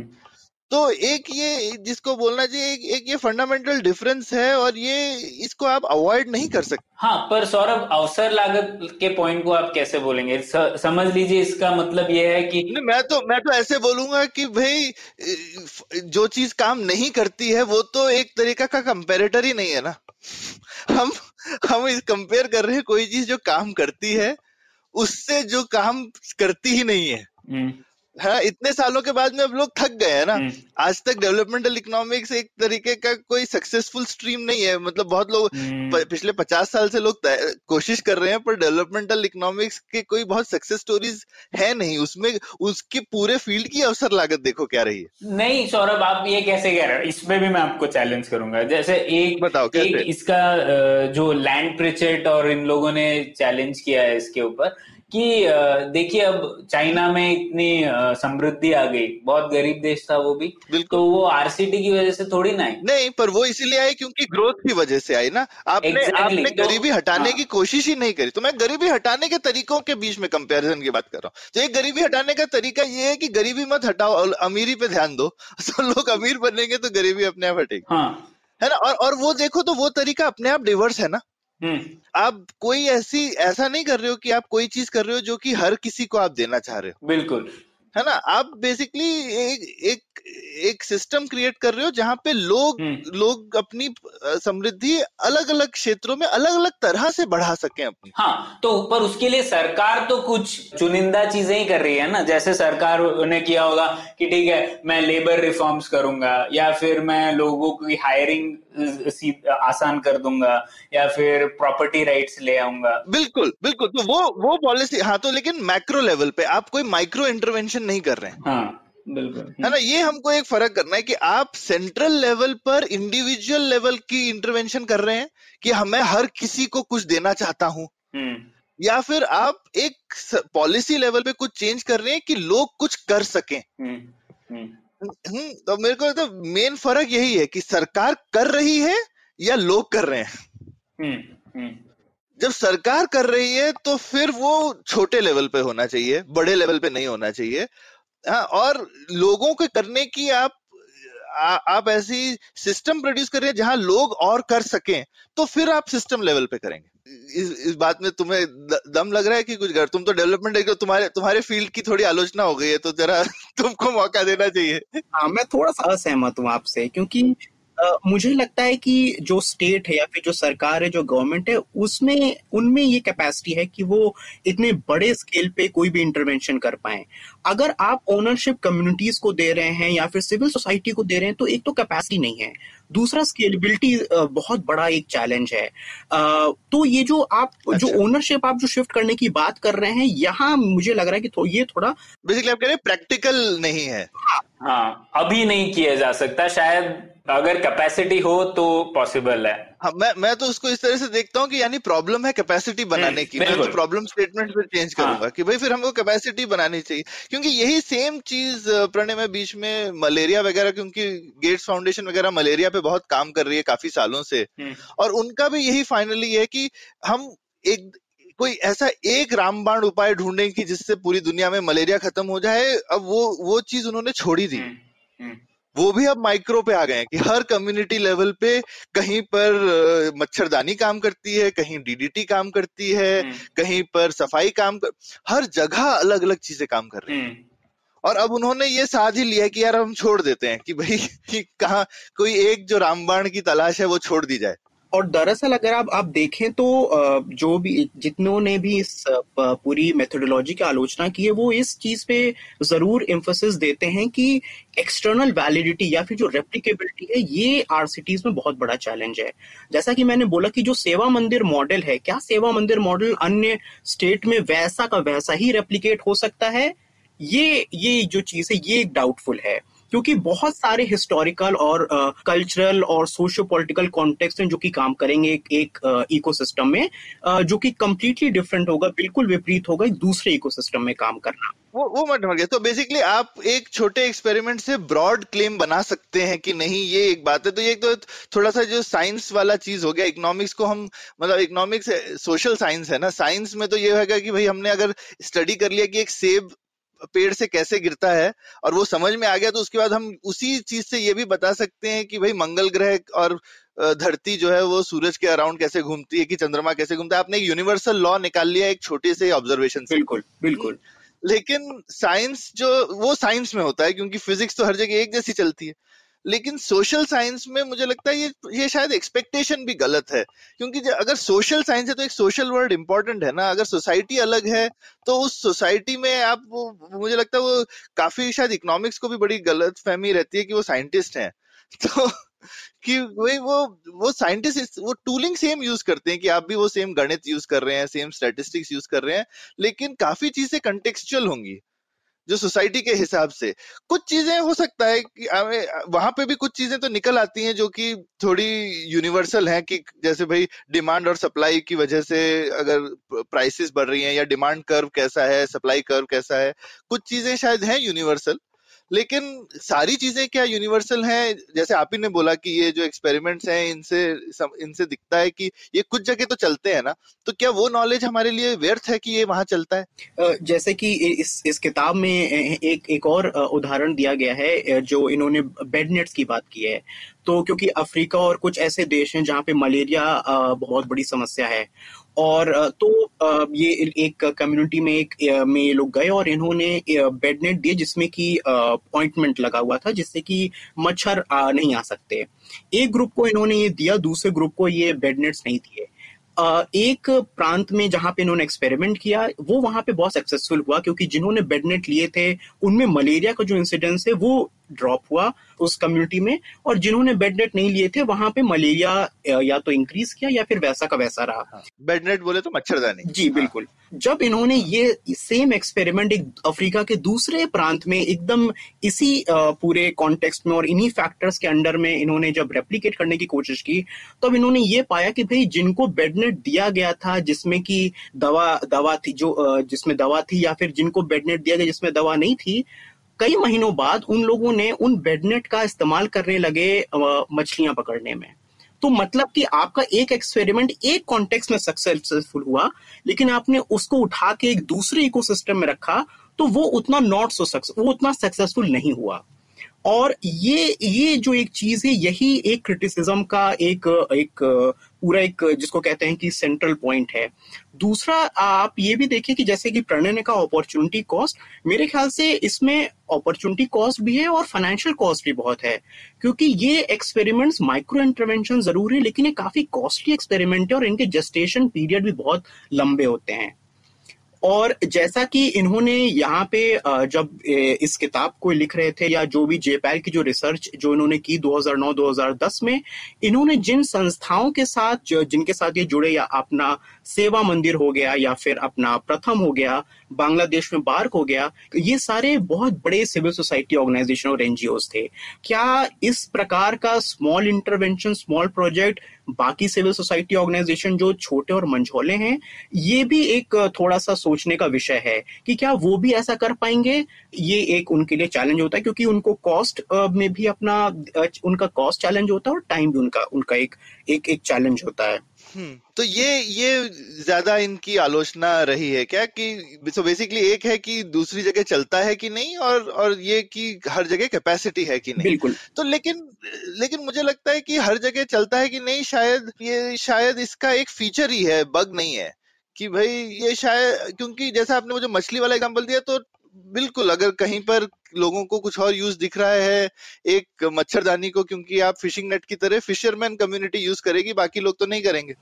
तो एक ये जिसको बोलना चाहिए एक, एक ये फंडामेंटल डिफरेंस है और ये इसको आप अवॉइड नहीं कर सकते। हाँ पर सौरभ अवसर लागत के पॉइंट को आप कैसे बोलेंगे, स, समझ लीजिए इसका मतलब ये है कि नहीं, मैं तो मैं तो ऐसे बोलूंगा कि भाई जो चीज काम नहीं करती है वो तो एक तरीका का कंपैरेटर ही नहीं है ना। हम हम इस कंपेयर कर रहे हैं कोई चीज जो काम करती है उससे जो काम करती ही नहीं है। हुँ. हाँ, इतने सालों के बाद में अब लोग थक गए हैं ना। आज तक डेवलपमेंटल इकोनॉमिक्स एक तरीके का कोई सक्सेसफुल स्ट्रीम नहीं है, मतलब बहुत लोग पिछले पचास साल से लोग कोशिश कर रहे हैं पर डेवलपमेंटल इकोनॉमिक्स के कोई बहुत सक्सेस स्टोरीज है नहीं। उसमें उसके पूरे फील्ड की अवसर लागत देखो क्या रही है। नहीं सौरभ आप ये कैसे कह रहे हो, इसमें भी मैं आपको चैलेंज करूंगा। जैसे एक बताओ कैसे इसका जो लैंट प्रिचेट और इन लोगों ने चैलेंज किया है इसके ऊपर कि देखिए अब चाइना में इतनी समृद्धि आ गई, बहुत गरीब देश था वो भी, तो वो आरसीटी की वजह से थोड़ी ना आई। नहीं पर वो इसलिए आई क्योंकि ग्रोथ की वजह से आई ना। आपने exactly, आपने तो, गरीबी हटाने हाँ. की कोशिश ही नहीं करी। तो मैं गरीबी हटाने के तरीकों के बीच में कंपैरिजन की बात कर रहा हूँ। तो एक गरीबी हटाने का तरीका ये है कि गरीबी मत हटाओ और अमीरी पे ध्यान दो, तो लोग अमीर बनेंगे तो गरीबी अपने आप हटेगी, है ना। और वो देखो तो वो तरीका अपने आप डिवर्स है ना। आप कोई ऐसी ऐसा नहीं कर रहे हो कि आप कोई चीज कर रहे हो जो कि हर किसी को आप देना चाह रहे हो, बिल्कुल, है ना। आप बेसिकली एक एक एक सिस्टम क्रिएट कर रहे हो जहां पे लोग लोग अपनी समृद्धि अलग अलग क्षेत्रों में अलग अलग तरह से बढ़ा सकें अपनी। हाँ तो पर उसके लिए सरकार तो कुछ चुनिंदा चीजें ही कर रही है ना। जैसे सरकार ने किया होगा कि ठीक है मैं लेबर रिफॉर्म्स करूंगा, या फिर मैं लोगों की हायरिंग आसान कर दूंगा, या फिर प्रॉपर्टी राइट्स ले आऊंगा। बिल्कुल बिल्कुल, तो वो वो पॉलिसी। हाँ तो लेकिन मैक्रो लेवल पे आप कोई माइक्रो इंटरवेंशन नहीं कर रहे हैं। हाँ बिल्कुल, है ना। ये हमको एक फर्क करना है कि आप सेंट्रल लेवल पर इंडिविजुअल लेवल की इंटरवेंशन कर रहे हैं कि हमें हर किसी को कुछ देना चाहता हूँ, या फिर आप एक पॉलिसी लेवल पे कुछ चेंज कर रहे हैं कि लोग कुछ कर सकें। हम्म, तो मेरे को तो मेन फर्क यही है कि सरकार कर रही है या लोग कर रहे हैं। हम्म, जब सरकार कर रही है तो फिर वो छोटे लेवल पे होना चाहिए, बड़े लेवल पे नहीं होना चाहिए। हाँ, और लोगों के करने की आप आ, आप ऐसी सिस्टम प्रोड्यूस कर रहे हैं जहां लोग और कर सकें, तो फिर आप सिस्टम लेवल पे करेंगे। इस, इस बात में तुम्हें द, दम लग रहा है कि कुछ कर तुम तो डेवलपमेंट तुम्हारे तुम्हारे फील्ड की थोड़ी आलोचना हो गई है, तो जरा तुमको मौका देना चाहिए। हाँ मैं थोड़ा सा असहमत हूँ आपसे, क्योंकि Uh, मुझे लगता है कि जो स्टेट है या फिर जो सरकार है, जो गवर्नमेंट है, उसमें उनमें ये कैपेसिटी है कि वो इतने बड़े स्केल पे कोई भी इंटरवेंशन कर पाए। अगर आप ओनरशिप कम्युनिटीज को दे रहे हैं या फिर सिविल सोसाइटी को दे रहे हैं, तो एक तो कैपेसिटी नहीं है, दूसरा स्केलेबिलिटी बहुत बड़ा एक चैलेंज है। तो ये जो आप अच्छा। जो ओनरशिप आप जो शिफ्ट करने की बात कर रहे हैं, यहाँ मुझे लग रहा है कि थो, ये थोड़ा बेसिकली आप कह रहे हैं प्रैक्टिकल नहीं है। हाँ, हाँ अभी नहीं किया जा सकता, शायद अगर कैपेसिटी हो तो पॉसिबल है। हाँ, मैं मैं तो उसको इस तरह से देखता हूँ कि यानी प्रॉब्लम है कैपेसिटी बनाने की। मैं तो प्रॉब्लम स्टेटमेंट फिर चेंज करूंगा। हाँ. कि भाई फिर हमको कैपेसिटी बनानी चाहिए, क्योंकि यही सेम चीज प्रणय में बीच में मलेरिया वगैरह, क्योंकि गेट्स फाउंडेशन वगैरह मलेरिया पे बहुत काम कर रही है काफी सालों से, और उनका भी यही फाइनली है कि हम एक कोई ऐसा एक रामबाण उपाय ढूंढें कि जिससे पूरी दुनिया में मलेरिया खत्म हो जाए, अब वो वो चीज उन्होंने छोड़ी दी। वो भी अब माइक्रो पे आ गए हैं कि हर कम्युनिटी लेवल पे कहीं पर मच्छरदानी काम करती है, कहीं डीडीटी काम करती है, कहीं पर सफाई काम कर, हर जगह अलग अलग चीजें काम कर रही हैं। और अब उन्होंने ये साझ ही लिया कि यार हम छोड़ देते हैं कि भाई कि कहाँ कोई एक जो रामबाण की तलाश है वो छोड़ दी जाए। और दरअसल अगर आप आप देखें तो जो भी जितनों ने भी इस पूरी मेथोडोलॉजी की आलोचना की है वो इस चीज पे जरूर इम्फोसिस देते हैं कि एक्सटर्नल वैलिडिटी या फिर जो रेप्लिकेबिलिटी है ये आरसीटीज में बहुत बड़ा चैलेंज है। जैसा कि मैंने बोला कि जो सेवामंदिर मॉडल है, क्या सेवामंदिर मॉडल अन्य स्टेट में वैसा का वैसा ही रेप्लिकेट हो सकता है, ये ये जो चीज है ये डाउटफुल है, क्योंकि बहुत सारे हिस्टोरिकल और कल्चरल uh, और सोशियो पॉलिटिकल कॉन्टेक्स्ट हैं जो कि काम करेंगे एक इकोसिस्टम uh, में uh, जो कि कंप्लीटली डिफरेंट होगा, बिल्कुल विपरीत होगा दूसरे इकोसिस्टम में काम करना। वो वो मत समझिए। तो बेसिकली आप एक छोटे एक्सपेरिमेंट से ब्रॉड क्लेम बना सकते हैं कि नहीं ये एक बात है। तो ये तो थोड़ा सा जो साइंस वाला चीज हो गया, इकोनॉमिक्स को हम मतलब इकोनॉमिक्स सोशल साइंस है ना, साइंस में तो ये होगा कि भाई हमने अगर स्टडी कर लिया कि एक सेब पेड़ से कैसे गिरता है और वो समझ में आ गया, तो उसके बाद हम उसी चीज से ये भी बता सकते हैं कि भाई मंगल ग्रह और धरती जो है वो सूरज के अराउंड कैसे घूमती है, कि चंद्रमा कैसे घूमता है। आपने एक यूनिवर्सल लॉ निकाल लिया एक छोटे से ऑब्जर्वेशन से। बिल्कुल बिल्कुल। लेकिन साइंस जो वो साइंस में होता है क्योंकि फिजिक्स तो हर जगह एक जैसी चलती है, लेकिन सोशल साइंस में मुझे लगता है ये ये शायद एक्सपेक्टेशन भी गलत है, क्योंकि अगर सोशल साइंस है तो एक सोशल वर्ड इम्पोर्टेंट है ना। अगर सोसाइटी अलग है तो उस सोसाइटी में आप वो, मुझे लगता है वो काफी शायद इकोनॉमिक्स को भी बड़ी गलत फहमी रहती है कि वो साइंटिस्ट हैं, तो कि वही वो वो साइंटिस्ट वो टूलिंग सेम यूज करते हैं कि आप भी वो सेम गणित यूज कर रहे हैं, सेम स्टैटिस्टिक्स यूज कर रहे हैं, लेकिन काफी चीजें कंटेक्सचुअल होंगी जो सोसाइटी के हिसाब से। कुछ चीजें हो सकता है कि वहां पे भी कुछ चीजें तो निकल आती हैं जो कि थोड़ी यूनिवर्सल हैं, कि जैसे भाई डिमांड और सप्लाई की वजह से अगर प्राइसेस बढ़ रही हैं या डिमांड कर्व कैसा है, सप्लाई कर्व कैसा है, कुछ चीजें शायद हैं यूनिवर्सल। लेकिन सारी चीजें क्या यूनिवर्सल हैं? जैसे आप ही ने बोला कि ये जो एक्सपेरिमेंट्स हैं इनसे इनसे दिखता है कि ये कुछ जगह तो चलते हैं ना, तो क्या वो नॉलेज हमारे लिए व्यर्थ है कि ये वहां चलता है? जैसे कि इस इस किताब में एक एक और उदाहरण दिया गया है जो इन्होंने बेड नेट्स की बात की है, तो क्योंकि अफ्रीका और कुछ ऐसे देश हैं जहाँ पे मलेरिया बहुत बड़ी समस्या है, और तो ये एक कम्युनिटी में एक में ये लोग गए और इन्होंने बेड नेट दिए जिसमें कि अपॉइंटमेंट लगा हुआ था जिससे कि मच्छर नहीं आ सकते। एक ग्रुप को इन्होंने ये दिया, दूसरे ग्रुप को ये बेड नेट्स नहीं दिए। एक प्रांत में जहाँ पे इन्होंने एक्सपेरिमेंट किया वो वहाँ पे बहुत सक्सेसफुल हुआ, क्योंकि जिन्होंने बेड नेट लिए थे उनमें मलेरिया का जो इंसिडेंस है वो ड्रॉप हुआ उस कम्युनिटी में, और जिन्होंने बेड नेट नहीं लिए थे वहां पे मलेरिया या तो इंक्रीज किया या फिर वैसा का वैसा रहा। बेड नेट बोले तो मच्छरदानी। जी बिल्कुल। जब इन्होंने ये सेम एक्सपेरिमेंट एक अफ्रीका के दूसरे प्रांत में एकदम इसी पूरे कॉन्टेक्स्ट में और इन्हीं फैक्टर्स के अंडर में इन्होंने जब रेप्लिकेट करने की कोशिश की, तब तो इन्होंने ये पाया कि भाई जिनको बेड नेट दिया गया था जिसमें कि दवा दवा थी जो जिसमें दवा थी, या फिर जिनको बेड नेट दिया गया जिसमें दवा नहीं थी, कई महीनों बाद उन लोगों ने उन बेडनेट का इस्तेमाल करने लगे मछलियां पकड़ने में। तो मतलब कि आपका एक एक्सपेरिमेंट एक कॉन्टेक्स्ट में सक्सेसफुल हुआ, लेकिन आपने उसको उठा के एक दूसरे इकोसिस्टम में रखा तो वो उतना नॉट सो सक्सेस वो उतना सक्सेसफुल नहीं हुआ। और ये ये जो एक चीज है यही एक क्रिटिसिज्म का एक एक पूरा एक जिसको कहते हैं कि सेंट्रल पॉइंट है। दूसरा आप ये भी देखिए कि जैसे कि प्रणय ने कहा अपॉर्चुनिटी कॉस्ट, मेरे ख्याल से इसमें अपॉर्चुनिटी कॉस्ट भी है और फाइनेंशियल कॉस्ट भी बहुत है, क्योंकि ये एक्सपेरिमेंट्स माइक्रो इंटरवेंशन जरूर है लेकिन ये काफी कॉस्टली एक्सपेरिमेंट है और इनके जेस्टेशन पीरियड भी बहुत लंबे होते हैं। और जैसा कि इन्होंने यहाँ पे जब इस किताब को लिख रहे थे या जो भी जे पैल की जो रिसर्च जो इन्होंने की दो हज़ार नौ दो हज़ार दस में, इन्होंने जिन संस्थाओं के साथ जिनके साथ ये जुड़े, या अपना सेवा मंदिर हो गया या फिर अपना प्रथम हो गया, बांग्लादेश में बार्क हो गया, ये सारे बहुत बड़े सिविल सोसाइटी ऑर्गेनाइजेशन और एन जी ओज़ थे। क्या इस प्रकार का स्मॉल इंटरवेंशन, स्मॉल प्रोजेक्ट, बाकी सिविल सोसाइटी ऑर्गेनाइजेशन जो छोटे और मंझोले हैं, ये भी एक थोड़ा सा सोचने का विषय है कि क्या वो भी ऐसा कर पाएंगे। ये एक उनके लिए चैलेंज होता है क्योंकि उनको कॉस्ट में भी अपना उनका कॉस्ट चैलेंज होता है और टाइम भी उनका उनका एक एक एक चैलेंज होता है। तो ये ये ज्यादा इनकी आलोचना रही है क्या कि सो बेसिकली एक है कि दूसरी जगह चलता है कि नहीं और और ये कि हर जगह कैपेसिटी है कि नहीं। बिल्कुल। तो लेकिन लेकिन मुझे लगता है कि हर जगह चलता है कि नहीं शायद ये शायद इसका एक फीचर ही है, बग नहीं है कि भाई ये शायद, क्योंकि जैसा आपने मुझे मछली वाला एग्जाम्पल दिया तो बिल्कुल अगर कहीं पर लोगों को कुछ और यूज दिख रहा है एक मच्छरदानी को, क्योंकि आप फिशिंग नेट की तरह फिशरमैन कम्युनिटी यूज करेगी, बाकी लोग तो नहीं करेंगे।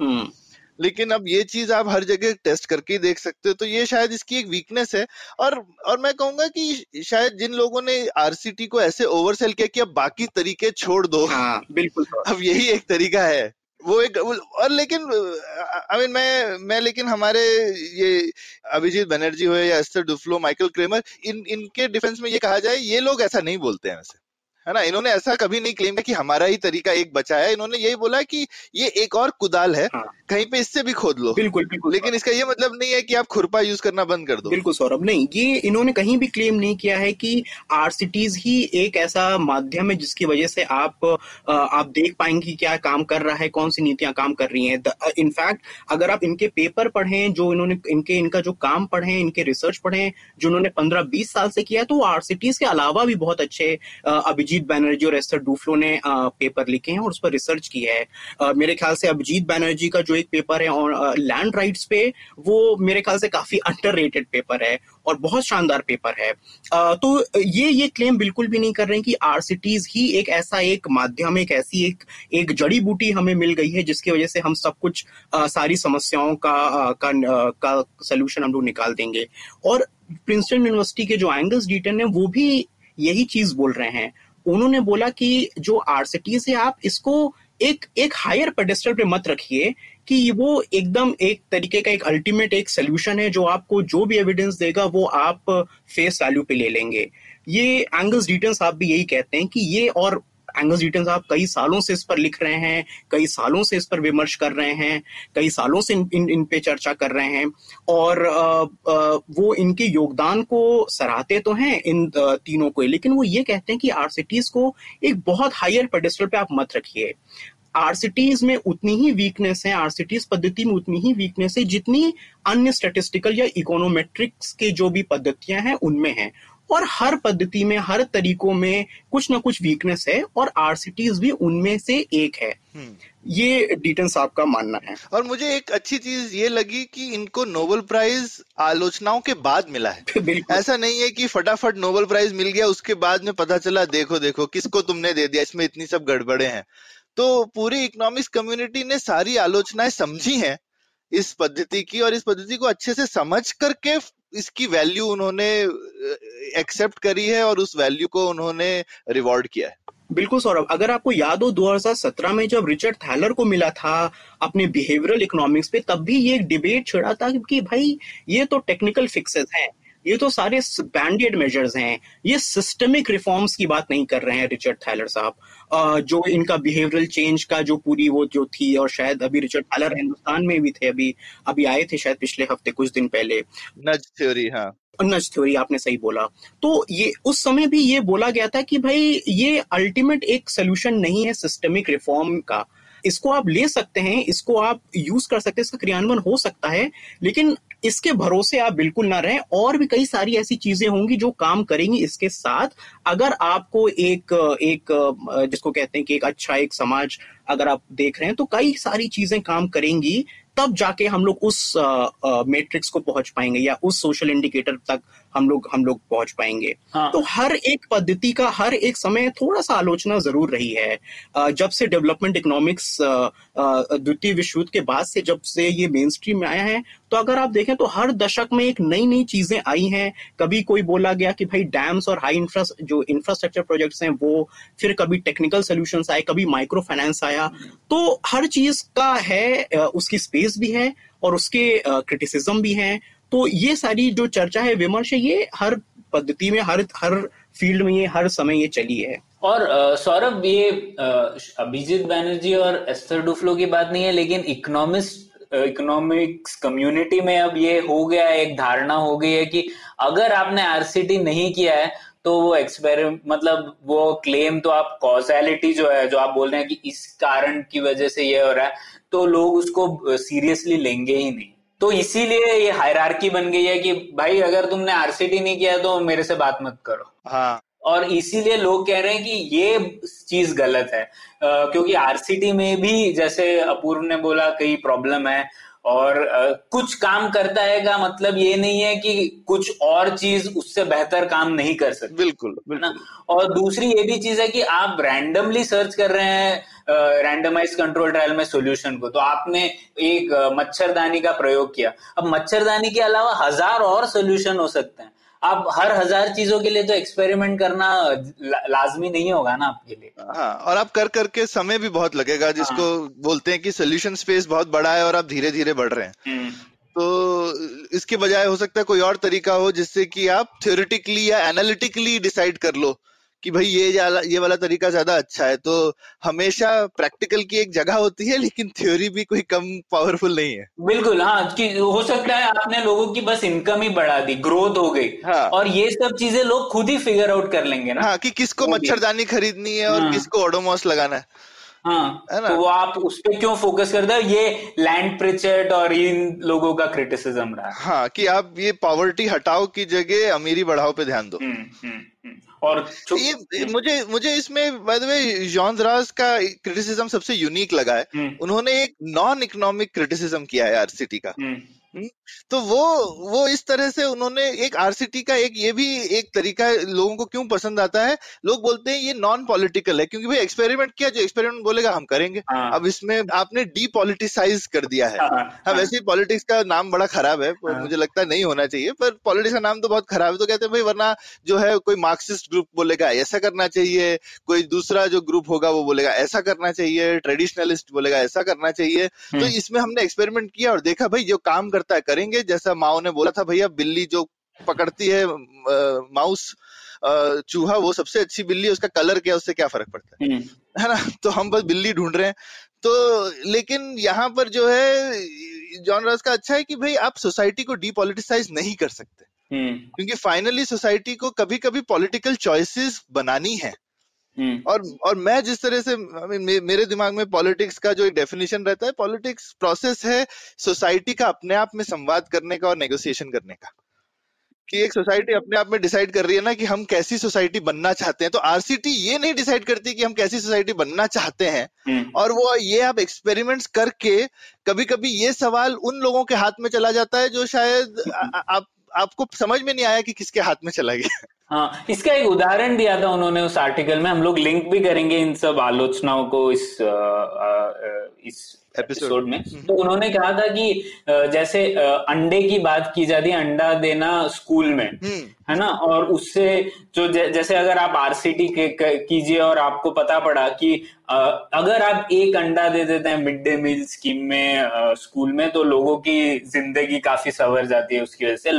लेकिन अब ये चीज आप हर जगह टेस्ट करके ही देख सकते हो, तो ये शायद इसकी एक वीकनेस है। और और मैं कहूंगा कि शायद जिन लोगों ने आरसीटी को ऐसे ओवरसेल किया कि अब बाकी तरीके छोड़ दो, हाँ, बिल्कुल, अब यही एक तरीका है वो एक। और लेकिन आई I मीन mean, मैं मैं लेकिन हमारे ये अभिजीत बनर्जी हुए या एस्थर डुफ्लो, माइकल क्रेमर, इन इनके डिफेंस में ये कहा जाए ये लोग ऐसा नहीं बोलते हैं वैसे, है ना। इन्होंने ऐसा कभी नहीं क्लेम किया कि हमारा ही तरीका एक बचा है। इन्होंने यही बोला कि ये एक और कुदाल है, हाँ। कहीं पे इससे भी खोद लो। बिल्कुल, बिल्कुल। लेकिन इसका ये मतलब नहीं है कि आप खुरपा यूज करना बंद कर दो। बिल्कुल सौरभ, नहीं, ये इन्होंने कहीं भी क्लेम नहीं किया है कि आरसीटीज ही एक ऐसा माध्यम है जिसकी वजह से आप आप देख पाएंगे कि क्या काम कर रहा है, कौन सी नीतियां काम कर रही है। इनफैक्ट अगर आप इनके पेपर पढ़ें, जो इन्होंने इनके इनका जो काम पढ़ें, इनके रिसर्च पढ़ें जो इन्होंने पंद्रह बीस साल से किया है, तो आरसीटीज के अलावा भी बहुत अच्छे अभिजीत अभिजीत बनर्जी और एस्थर डुफ्लो ने पेपर लिखे हैं और उस पर रिसर्च किया है। मेरे ख्याल से अभिजीत बनर्जी का जो एक पेपर है और लैंड राइट्स पे, वो मेरे ख्याल से काफी अंडररेटेड पेपर है और बहुत शानदार पेपर है। तो ये ये क्लेम बिल्कुल भी नहीं कर रहे हैं कि आरसीटीज ही एक ऐसा एक माध्यम, एक ऐसी एक एक जड़ी बूटी हमें मिल गई है जिसकी वजह से हम सब कुछ, सारी समस्याओं का का का सलूशन हम लोग निकाल देंगे। और प्रिंसटन यूनिवर्सिटी के जो एंगस डीटन है, वो भी यही चीज बोल रहे हैं। उन्होंने बोला कि जो आरसीटीज है, आप इसको एक एक हायर पेडेस्टल पे मत रखिए कि वो एकदम एक तरीके का एक अल्टीमेट एक सोल्यूशन है जो आपको जो भी एविडेंस देगा वो आप फेस वैल्यू पे ले लेंगे। ये एंगस डीटन साहब भी यही कहते हैं कि ये, और एंगस डीटन साहब कई सालों से इस पर लिख रहे हैं, कई सालों से इस पर विमर्श कर रहे हैं, कई सालों से इन इन, इन पे चर्चा कर रहे हैं और आ, आ, वो इनके योगदान को सराहते तो हैं इन आ, तीनों को, लेकिन वो ये कहते हैं कि आरसीटीज को एक बहुत हायर पेडेस्टल पे आप मत रखिए। आरसीटीज में उतनी ही वीकनेस है, आरसीटीज पद्धति में उतनी ही वीकनेस है जितनी अन्य स्टैटिस्टिकल या इकोनोमेट्रिक्स के जो भी पद्धतियां हैं उनमें हैं। और हर पद्धति में, हर तरीकों में कुछ ना कुछ वीकनेस है और आरसीटीज भी उनमें से एक है। ये डीटन साहब का मानना है। और मुझे एक अच्छी चीज ये लगी कि इनको नोबेल प्राइज आलोचनाओं के बाद मिला है। ऐसा नहीं है कि फटाफट नोबेल प्राइज मिल गया, उसके बाद में पता चला देखो देखो किसको तुमने दे दिया, इसमें इतनी सब गड़बड़े हैं। तो पूरी इकोनॉमिक्स कम्युनिटी ने सारी आलोचनाएं समझी हैं इस पद्धति की और इस पद्धति को अच्छे से समझ करके इसकी वैल्यू उन्होंने एक्सेप्ट करी है और उस वैल्यू को उन्होंने रिवॉर्ड किया है। बिल्कुल सौरभ, अगर आपको याद हो दो हज़ार सत्रह में जब रिचर्ड थैलर को मिला था अपने बिहेवियरल इकोनॉमिक्स पे, तब भी ये एक डिबेट छिड़ा था कि भाई ये तो टेक्निकल फिक्सेस हैं, ये तो सारे बैंडेड मेजर्स हैं, ये सिस्टमिक रिफॉर्म्स की बात नहीं कर रहे हैं रिचर्ड थैलर साहब। जो इनका बिहेवियरल चेंज का जो पूरी वो जो थी, और शायद अभी रिचर्ड थैलर हिंदुस्तान में भी थे, अभी अभी आए थे शायद पिछले हफ्ते कुछ दिन पहले, नज थ्योरी। हाँ, नज थ्योरी, आपने सही बोला। तो ये उस समय भी ये बोला गया था कि भाई ये अल्टीमेट एक सोल्यूशन नहीं है सिस्टमिक रिफॉर्म का, इसको आप ले सकते हैं, इसको आप यूज कर सकते हैं, इसका क्रियान्वयन हो सकता है, लेकिन इसके भरोसे आप बिल्कुल ना रहें। और भी कई सारी ऐसी चीजें होंगी जो काम करेंगी इसके साथ। अगर आपको एक एक जिसको कहते हैं कि एक अच्छा एक समाज अगर आप देख रहे हैं, तो कई सारी चीजें काम करेंगी, तब जाके हम लोग उस मैट्रिक्स को पहुंच पाएंगे या उस सोशल इंडिकेटर तक हम लोग हम लोग पहुंच पाएंगे। हाँ। तो हर एक पद्धति का हर एक समय थोड़ा सा आलोचना जरूर रही है। आ, जब से डेवलपमेंट इकोनॉमिक्स द्वितीय विश्व युद्ध के बाद से, जब से ये मेन स्ट्रीम में आया है, तो अगर आप देखें तो हर दशक में एक नई नई चीजें आई हैं। कभी कोई बोला गया कि भाई डैम्स और हाई इंफ्रा जो इंफ्रास्ट्रक्चर प्रोजेक्ट्स हैं वो, फिर कभी टेक्निकल सोल्यूशंस आए, कभी माइक्रो फाइनेंस आया। तो हर चीज का है, उसकी स्पेस भी है और उसके क्रिटिसिज्म भी है। तो ये सारी जो चर्चा है, विमर्श है, ये हर पद्धति में, हर हर फील्ड में, ये हर समय ये चली है। और सौरभ, ये अभिजीत बनर्जी और एस्थर डुफ्लो की बात नहीं है, लेकिन इकोनॉमिस्ट इकोनॉमिक्स कम्युनिटी में अब ये हो गया है, एक धारणा हो गई है कि अगर आपने आरसीटी नहीं किया है तो वो एक्सपेरिमेंट मतलब वो क्लेम तो आप कॉजैलिटी जो है जो आप बोल रहे हैं कि इस कारण की वजह से ये हो रहा है, तो लोग उसको सीरियसली लेंगे ही नहीं। तो इसीलिए ये हायरार्की बन गई है कि भाई अगर तुमने आरसीटी नहीं किया तो मेरे से बात मत करो। हाँ, और इसीलिए लोग कह रहे हैं कि ये चीज गलत है, आ, क्योंकि आरसीटी में भी जैसे अपूर्व ने बोला कई प्रॉब्लम है और आ, कुछ काम करता है का मतलब ये नहीं है कि कुछ और चीज उससे बेहतर काम नहीं कर सकती। बिल्कुल, बिल्कुल ना। और दूसरी ये भी चीज है कि आप रैंडमली सर्च कर रहे हैं रैंडमाइज कंट्रोल ट्रायल में सॉल्यूशन को, तो आपने एक uh, मच्छरदानी का प्रयोग किया। अब मच्छरदानी के अलावा हजार और सॉल्यूशन हो सकते हैं, आप हर हजार चीजों के लिए तो एक्सपेरिमेंट करना लाजमी नहीं होगा ना आपके लिए। हाँ, और आप कर करके समय भी बहुत लगेगा, जिसको हाँ। बोलते हैं कि सॉल्यूशन स्पेस बहुत बड़ा है और आप धीरे धीरे बढ़ रहे हैं। तो इसके बजाय हो सकता है कोई और तरीका हो जिससे कि आप थ्योरेटिकली या एनालिटिकली डिसाइड कर लो कि भाई ये ये वाला तरीका ज्यादा अच्छा है। तो हमेशा प्रैक्टिकल की एक जगह होती है, लेकिन थ्योरी भी कोई कम पावरफुल नहीं है। बिल्कुल, हाँ, कि हो सकता है आपने लोगों की बस इनकम ही बढ़ा दी, ग्रोथ हो गई। हाँ, और ये सब चीजें लोग खुद ही फिगर आउट कर लेंगे ना। हाँ, कि किसको मच्छरदानी खरीदनी है और हाँ। किसको ओडोमॉस लगाना है। हाँ, तो वो आप उस पर क्यों फोकस करते हो, ये लैंट प्रिचेट और इन लोगों का क्रिटिसिज्म रहा। हाँ, कि आप ये पॉवर्टी हटाओ की जगह अमीरी बढ़ाओ पे ध्यान दो। हुँ, हुँ, हुँ, और ये, हुँ, मुझे मुझे इसमें by the way Jean Dreze का क्रिटिसिज्म सबसे यूनिक लगा है। हुँ, उन्होंने एक नॉन इकोनॉमिक क्रिटिसिज्म किया है आरसीटी का। हुँ, तो वो वो इस तरह से उन्होंने एक आरसीटी का एक ये भी एक तरीका है, लोगों को क्यों पसंद आता है, लोग बोलते हैं ये नॉन पॉलिटिकल है, क्योंकि भाई एक्सपेरिमेंट किया, जो एक्सपेरिमेंट बोलेगा हम करेंगे। हाँ, अब इसमें आपने डीपॉलिटिसाइज कर दिया है। हाँ, हाँ, वैसे ही पॉलिटिक्स का नाम बड़ा खराब है, हाँ, मुझे लगता है नहीं होना चाहिए, पर पॉलिटिक्स का नाम तो बहुत खराब है। तो कहते हैं भाई वरना जो है कोई मार्क्सिस्ट ग्रुप बोलेगा ऐसा करना चाहिए, कोई दूसरा जो ग्रुप होगा वो बोलेगा ऐसा करना चाहिए, ट्रेडिशनलिस्ट बोलेगा ऐसा करना चाहिए। तो इसमें हमने एक्सपेरिमेंट किया और देखा भाई जो काम करता है करेंगे, जैसा माओ ने बोला था भैया बिल्ली जो पकड़ती है माउस चूहा, वो सबसे अच्छी बिल्ली, उसका कलर क्या उससे क्या फर्क पड़ता है, है ना। तो हम बस बिल्ली ढूंढ रहे हैं। तो लेकिन यहाँ पर जो है जॉन ड्रेज़ का अच्छा है कि भाई आप सोसाइटी को डीपॉलिटिसाइज नहीं कर सकते, क्योंकि फाइनली सोसाइटी को कभी कभी पॉलिटिकल चॉइसेस बनानी है। और और मैं जिस तरह से मे, मेरे दिमाग में पॉलिटिक्स का जो एक डेफिनेशन रहता है, पॉलिटिक्स प्रोसेस है सोसाइटी का अपने आप में संवाद करने का और नेगोशिएशन करने का, कि एक सोसाइटी अपने आप में डिसाइड कर रही है ना कि हम कैसी सोसाइटी बनना चाहते हैं। तो आरसीटी ये नहीं डिसाइड करती कि हम कैसी सोसाइटी बनना चाहते हैं, और वो ये आप एक्सपेरिमेंट्स करके कभी कभी ये सवाल उन लोगों के हाथ में चला जाता है जो शायद आप आपको समझ में नहीं आया कि किसके हाथ में चला गया। हाँ, इसका एक उदाहरण दिया था उन्होंने उस आर्टिकल में, हम लोग लिंक भी करेंगे इन सब आलोचनाओं को इस आ, आ, इस एपिसोड में। तो उन्होंने कहा था कि जैसे अंडे की बात की जाती है, अंडा देना स्कूल में, है ना, और उससे जो जैसे अगर आप आरसीटी कीजिए और आपको पता पड़ा कि अगर आप एक अंडा दे देते हैं मिड डे मील स्कीम में स्कूल में, तो लोगों की जिंदगी काफी संवर जाती है उसकी वजह से।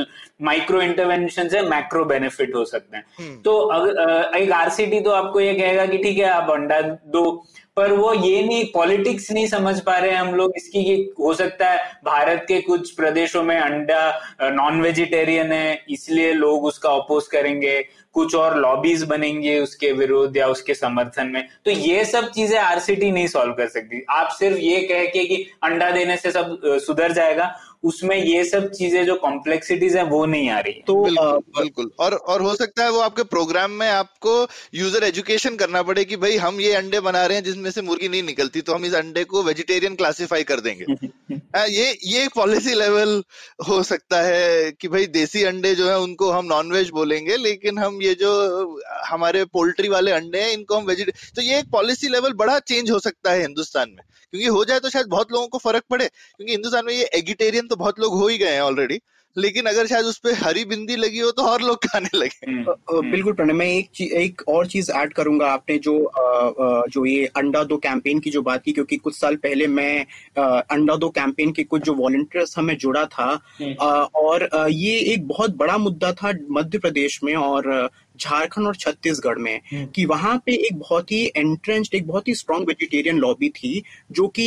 माइक्रो इंटरवेंशन से मैक्रो बेनिफिट हो सकते हैं। तो अगर एक आरसीटी तो आपको ये कहेगा कि ठीक है आप अंडा दो, पर वो ये नहीं, पॉलिटिक्स नहीं समझ पा रहे हैं हम लोग इसकी। हो सकता है भारत के कुछ प्रदेशों में अंडा नॉन वेजिटेरियन है इसलिए लोग उसका अपोज करेंगे, कुछ और लॉबीज बनेंगे उसके विरोध या उसके समर्थन में। तो ये सब चीजें आरसीटी नहीं सॉल्व कर सकती। आप सिर्फ ये कह के कि अंडा देने से सब सुधर जाएगा, उसमें ये सब चीजें जो कॉम्प्लेक्सिटीज है वो नहीं आ रही। तो बिल्कुल, बिल्कुल। और और हो सकता है वो आपके प्रोग्राम में आपको यूजर एजुकेशन करना पड़े कि भाई हम ये अंडे बना रहे हैं जिसमें से मुर्गी नहीं निकलती, तो हम इस अंडे को वेजिटेरियन क्लासिफाई कर देंगे। आ, ये ये पॉलिसी लेवल हो सकता है कि भाई देसी अंडे जो है उनको हम नॉनवेज बोलेंगे, लेकिन हम ये जो हमारे पोल्ट्री वाले अंडे हैं इनको हम वेजिटे तो ये एक पॉलिसी लेवल बड़ा चेंज हो सकता है हिंदुस्तान में, क्योंकि हो जाए तो शायद बहुत लोगों को फर्क पड़े, क्योंकि हिंदुस्तान में ये एगिटेरियन तो बहुत लोग हो ही गए हैं ऑलरेडी। लेकिन अगर शायद उस पर हरी बिंदी लगी हो तो और लोग खाने लगे। बिल्कुल प्रणय, मैं एक एक और चीज ऐड करूंगा। आपने जो जो ये अंडा दो कैंपेन की जो बात की, क्योंकि कुछ साल पहले मैं अंडा दो कैंपेन के कुछ जो वॉलंटियर्स हमें जुड़ा था, और ये एक बहुत बड़ा मुद्दा था मध्य प्रदेश में और झारखंड और छत्तीसगढ़ में, कि वहां पे एक बहुत ही एंट्रेंस्ड, एक बहुत ही स्ट्रांग वेजिटेरियन लॉबी थी जो कि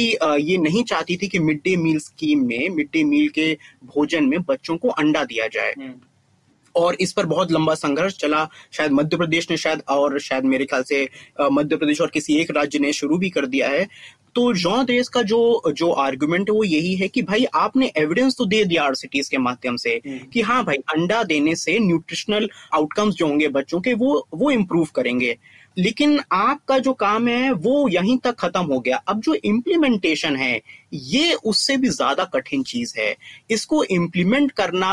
ये नहीं चाहती थी कि मिड डे मील स्कीम में, मिड डे मील के भोजन में बच्चों को अंडा दिया जाए। और इस पर बहुत लंबा संघर्ष चला, शायद मध्य प्रदेश ने शायद और शायद मेरे ख्याल से मध्य प्रदेश और किसी एक राज्य ने शुरू भी कर दिया है। तो जॉन ड्रेस का जो जो आर्गुमेंट है वो यही है कि भाई आपने एविडेंस तो दे दिया आरसीटीज के माध्यम से कि हाँ भाई अंडा देने से न्यूट्रिशनल आउटकम्स जो होंगे बच्चों के वो वो इम्प्रूव करेंगे, लेकिन आपका जो काम है वो यहीं तक खत्म हो गया। अब जो इम्प्लीमेंटेशन है ये उससे भी ज्यादा कठिन चीज है। इसको इम्प्लीमेंट करना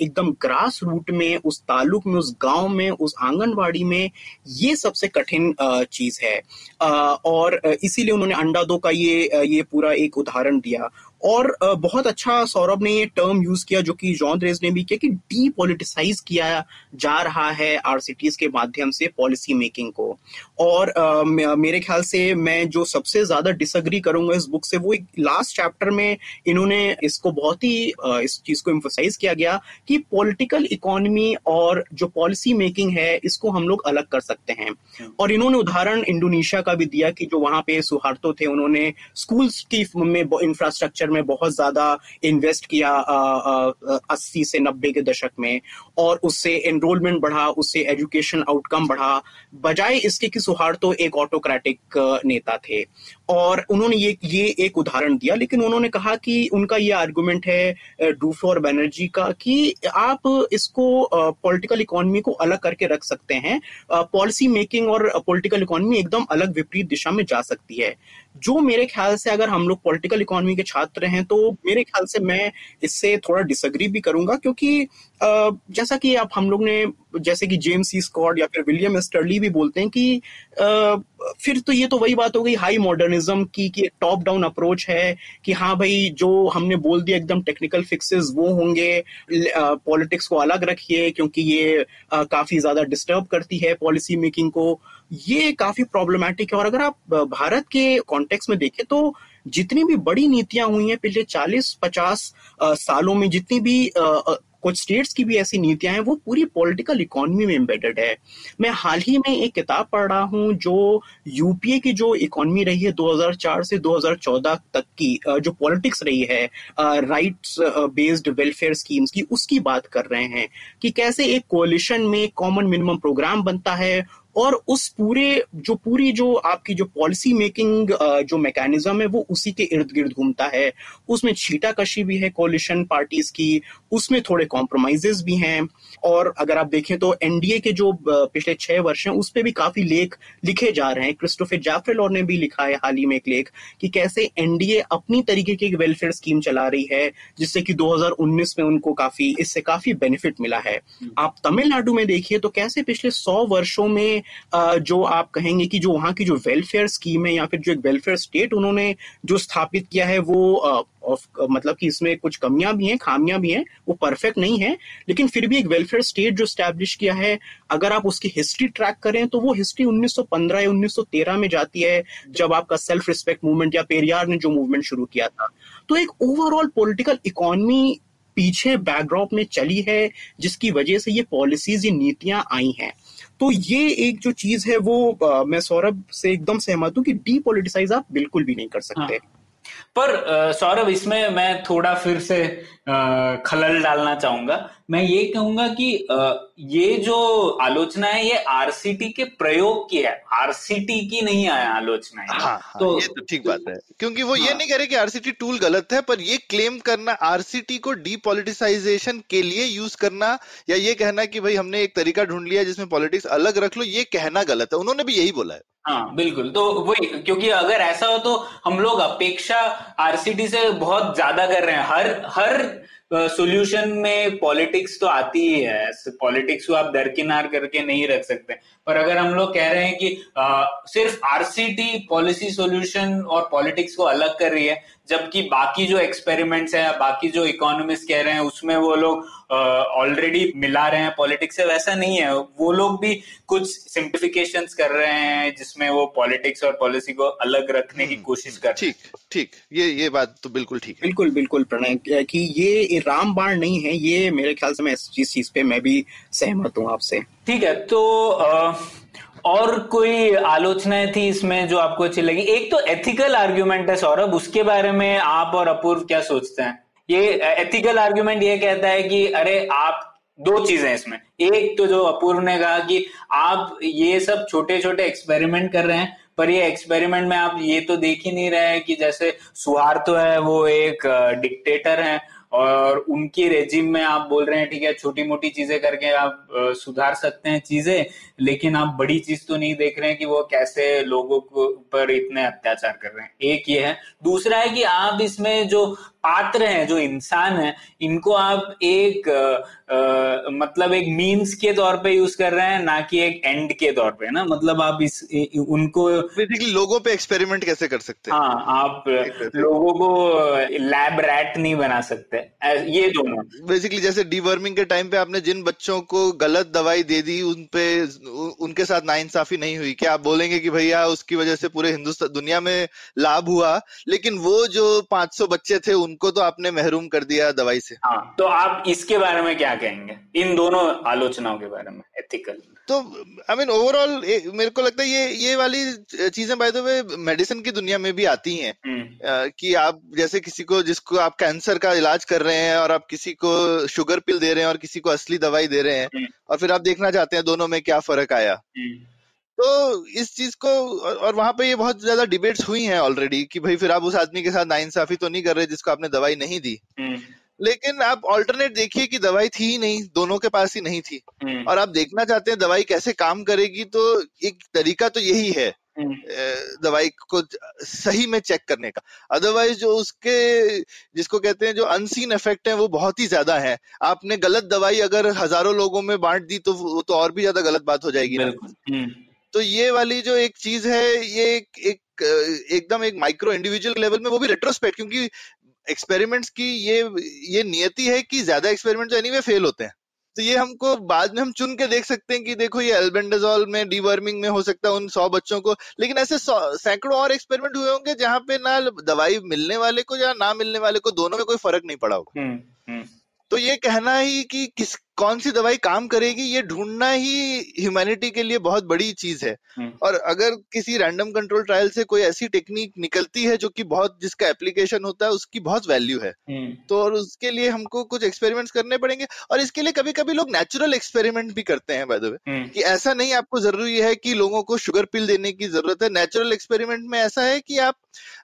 एकदम ग्रास रूट में, उस तालुक में, उस गांव में, उस आंगनवाड़ी में, ये सबसे कठिन चीज है। और इसीलिए उन्होंने अंडा दो का ये ये पूरा एक उदाहरण दिया। और बहुत अच्छा सौरभ ने ये टर्म यूज किया जो कि जॉन ड्रेज ने भी किया, कि डीपॉलिटिसाइज किया जा रहा है आरसीटीज के माध्यम से पॉलिसी मेकिंग को। और मेरे ख्याल से मैं जो सबसे ज्यादा डिसएग्री करूंगा इस बुक से, वो एक लास्ट चैप्टर में इन्होंने इसको बहुत ही इस चीज को एम्फोसाइज किया गया कि पॉलिटिकल इकोनॉमी और जो पॉलिसी मेकिंग है इसको हम लोग अलग कर सकते हैं। और इन्होंने उदाहरण इंडोनेशिया का भी दिया कि जो वहां पे सुहार्तो थे, उन्होंने स्कूल्स की में इंफ्रास्ट्रक्चर में बहुत ज्यादा इन्वेस्ट किया अस्सी से नब्बे के दशक में, और उससे एनरोलमेंट बढ़ा, उससे एजुकेशन आउटकम बढ़ा, बजाय इसके कि सुहार्तो एक ऑटोक्रेटिक नेता थे। और उन्होंने ये ये एक उदाहरण दिया, लेकिन उन्होंने कहा कि उनका ये आर्गुमेंट है डूफ्लो और बनर्जी का कि आप इसको पॉलिटिकल इकोनॉमी को अलग करके रख सकते हैं, पॉलिसी मेकिंग और पॉलिटिकल इकोनॉमी एकदम अलग विपरीत दिशा में जा सकती है। जो मेरे ख्याल से अगर हम लोग पॉलिटिकल इकोनॉमी के छात्र हैं तो मेरे ख्याल से मैं इससे थोड़ा डिसएग्री भी करूंगा, क्योंकि जैसा कि आप हम लोग ने जैसे कि जेम्स सी स्कॉट या फिर विलियम स्टर्ली भी बोलते हैं कि फिर तो ये तो वही बात हो गई हाई मॉडर्निज्म की, कि टॉप डाउन अप्रोच है कि हाँ भाई जो हमने बोल दिया एकदम टेक्निकल फिक्सेस वो होंगे, पॉलिटिक्स को अलग रखिए क्योंकि ये काफी ज्यादा डिस्टर्ब करती है पॉलिसी मेकिंग को। ये काफी प्रॉब्लमेटिक है। और अगर आप भारत के कॉन्टेक्स्ट में देखें तो जितनी भी बड़ी नीतियां हुई हैं पिछले चालीस पचास सालों में, जितनी भी आ, कुछ स्टेट्स की भी ऐसी नीतियां हैं, वो पूरी पॉलिटिकल इकोनॉमी में एम्बेडेड है। मैं हाल ही में एक किताब पढ़ रहा हूं जो यूपीए की जो इकोनॉमी रही है दो हज़ार चार से दो हज़ार चौदह तक की जो पॉलिटिक्स रही है राइट्स बेस्ड वेलफेयर स्कीम्स की, उसकी बात कर रहे हैं कि कैसे एक कोलिशन में कॉमन मिनिमम प्रोग्राम बनता है और उस पूरे जो पूरी जो आपकी जो पॉलिसी मेकिंग जो मैकेनिज्म है वो उसी के इर्द गिर्द घूमता है। उसमें छीटाकशी भी है कोलिशन पार्टीज की, उसमें थोड़े कॉम्प्रोमाइजेस भी हैं। और अगर आप देखें तो एनडीए के जो पिछले छह वर्ष हैं उस पर भी काफी लेख लिखे जा रहे हैं। क्रिस्टोफर जाफरेल और ने भी लिखा है हाल ही में एक लेख कि कैसे एनडीए अपनी तरीके की वेलफेयर स्कीम चला रही है, जिससे कि दो हजार उन्नीस में उनको काफी इससे काफी बेनिफिट मिला है। आप तमिलनाडु में देखिए तो कैसे पिछले सौ वर्षों में जो आप कहेंगे कि जो वहां की जो वेलफेयर स्कीम है या फिर जो एक वेलफेयर स्टेट उन्होंने जो स्थापित किया है वो ऑफ मतलब कि इसमें कुछ कमियां भी हैं, खामियां भी हैं, वो परफेक्ट नहीं है, लेकिन फिर भी एक वेलफेयर स्टेट जो स्टैब्लिश किया है, अगर आप उसकी हिस्ट्री ट्रैक करें तो वो हिस्ट्री उन्नीस सौ पंद्रह या उन्नीस सौ तेरह में जाती है, जब आपका सेल्फ रिस्पेक्ट मूवमेंट या पेरियार ने जो मूवमेंट शुरू किया था। तो एक ओवरऑल पॉलिटिकल इकोनॉमी पीछे बैकड्रॉप में चली है, जिसकी वजह से ये पॉलिसीज, ये नीतियां आई हैं। तो ये एक जो चीज है वो आ, मैं सौरभ से एकदम सहमत हूँ कि डीपॉलिटिसाइज आप बिल्कुल भी नहीं कर सकते। हाँ। पर सौरभ, इसमें मैं थोड़ा फिर से आ, खलल डालना चाहूंगा। मैं ये कहूंगा कि आ, ये जो आलोचना है ये आरसीटी के प्रयोग की है, आरसीटी की नहीं आया आलोचना है। हाँ, तो ये तो ठीक बात है, क्योंकि वो हाँ, ये नहीं कह रहे कि आरसीटी टूल गलत है, पर ये क्लेम करना आरसीटी को डीपॉलिटिसाइजेशन के लिए यूज करना या ये कहना कि भाई हमने एक तरीका ढूंढ लिया जिसमें पॉलिटिक्स अलग रख लो, ये कहना गलत है। उन्होंने भी यही बोला है। हाँ बिल्कुल, तो वही, क्योंकि अगर ऐसा हो तो हम लोग अपेक्षा आरसीटी से बहुत ज्यादा कर रहे हैं। हर हर सोल्यूशन में पॉलिटिक्स तो आती ही है, पॉलिटिक्स को आप दरकिनार करके नहीं रख सकते। पर अगर हम लोग कह रहे हैं कि आ, सिर्फ आरसीटी पॉलिसी सोल्यूशन और पॉलिटिक्स को अलग कर रही है, जबकि बाकी जो एक्सपेरिमेंट्स है, बाकी जो इकोनॉमिस्ट कह रहे हैं उसमें वो लोग ऑलरेडी मिला रहे हैं पॉलिटिक्स से, वैसा नहीं है। वो लोग भी कुछ सिंप्लीफिकेशंस कर रहे हैं जिसमें वो पॉलिटिक्स और पॉलिसी को अलग रखने की कोशिश कर रहे हैं। ठीक ठीक, ये ये बात तो बिल्कुल ठीक है, बिल्कुल बिल्कुल प्रणय, कि ये रामबाण नहीं है। ये मेरे ख्याल से मैं इस चीज पे मैं भी सहमत हूँ आपसे। ठीक है, तो आ, और कोई आलोचनाएं थी इसमें जो आपको अच्छी लगी? एक तो एथिकल आर्ग्यूमेंट है सौरभ, उसके बारे में आप और अपूर्व क्या सोचते हैं? ये एथिकल आर्ग्यूमेंट ये कहता है कि अरे आप, दो चीजें इसमें, एक तो जो अपूर्व ने कहा कि आप ये सब छोटे छोटे एक्सपेरिमेंट कर रहे हैं, पर ये एक्सपेरिमेंट में आप ये तो देख ही नहीं रहे हैं कि जैसे सुहार्तो है वो एक डिक्टेटर है और उनकी रेजिम में आप बोल रहे हैं ठीक है छोटी मोटी चीजें करके आप सुधार सकते हैं चीजें, लेकिन आप बड़ी चीज तो नहीं देख रहे हैं कि वो कैसे लोगों को पर इतने अत्याचार कर रहे हैं। एक ये है। दूसरा है कि आप इसमें जो पात्र हैं, जो इंसान हैं, इनको आप एक आ, आ, मतलब एक मीन्स के तौर पे यूज कर रहे हैं, ना कि एक एंड के तौर पे ना, मतलब आप इस उनको बेसिकली लोगों पे एक्सपेरिमेंट कैसे कर सकते हैं। हाँ, आप लोगों को लैब रैट नहीं बना सकते। ये दोनों बेसिकली जैसे डीवर्मिंग के टाइम पे आपने जिन बच्चों को गलत दवाई दे दी उन पे उनके साथ नाइंसाफी नहीं हुई, क्या आप बोलेंगे कि भैया उसकी वजह से पूरे हिंदुस्तान दुनिया में लाभ हुआ, लेकिन वो जो पांच सौ बच्चे थे उनको तो आपने महरूम कर दिया दवाई से। हाँ, तो आप इसके बारे में क्या कहेंगे, इन दोनों आलोचनाओं के बारे में एथिकल? तो आई मीन ओवरऑल मेरे को लगता है ये ये वाली चीजें बाय द वे मेडिसिन की दुनिया में भी आती हैं, कि आप जैसे किसी को जिसको आप कैंसर का इलाज कर रहे हैं और आप किसी को शुगर पिल दे रहे हैं और किसी को असली दवाई दे रहे हैं और फिर आप देखना चाहते हैं दोनों में क्या फर्क आया। तो इस चीज को, और वहां पे ये बहुत ज्यादा डिबेट्स हुई हैं ऑलरेडी कि भाई फिर आप उस आदमी के साथ नाइंसाफी तो नहीं कर रहे जिसको आपने दवाई नहीं दी, लेकिन आप ऑल्टरनेट देखिए कि दवाई थी ही नहीं, दोनों के पास ही नहीं थी, और आप देखना चाहते हैं दवाई कैसे काम करेगी। तो एक तरीका तो यही है दवाई को सही में चेक करने का, अदरवाइज जो उसके जिसको कहते हैं जो अनसीन इफेक्ट है वो बहुत ही ज्यादा है। आपने गलत दवाई अगर हजारों लोगों में बांट दी तो वो तो और भी ज्यादा गलत बात हो जाएगी। तो ये वाली जो एक चीज है ये एक एक एकदम एक माइक्रो इंडिविजुअल लेवल में, वो भी रेट्रोस्पेक्ट, क्योंकि एक्सपेरिमेंट्स की ये ये नियति है कि ज्यादा एक्सपेरिमेंट तो एनीवे फेल होते हैं। तो ये हमको बाद में हम चुन के देख सकते हैं कि देखो ये एल्बेंडाजोल में डीवर्मिंग में हो सकता है उन सौ बच्चों को, लेकिन ऐसे सैकड़ों और एक्सपेरिमेंट हुए होंगे जहाँ पे ना दवाई मिलने वाले को या ना मिलने वाले को दोनों में कोई फर्क नहीं पड़ा होगा। तो ये कहना ही कि किस कौन सी दवाई काम करेगी ये ढूंढना ही ह्यूमैनिटी के लिए बहुत बड़ी चीज है। और अगर किसी रैंडम कंट्रोल ट्रायल से कोई ऐसी टेक्निक निकलती है जो कि बहुत जिसका एप्लीकेशन होता है उसकी बहुत वैल्यू है, तो और उसके लिए हमको कुछ एक्सपेरिमेंट्स करने पड़ेंगे। और इसके लिए कभी कभी लोग नेचुरल एक्सपेरिमेंट भी करते हैं बाय द वे, कि ऐसा नहीं आपको जरूरी है कि लोगों को शुगर पिल देने की जरूरत है। नेचुरल एक्सपेरिमेंट में ऐसा है कि आप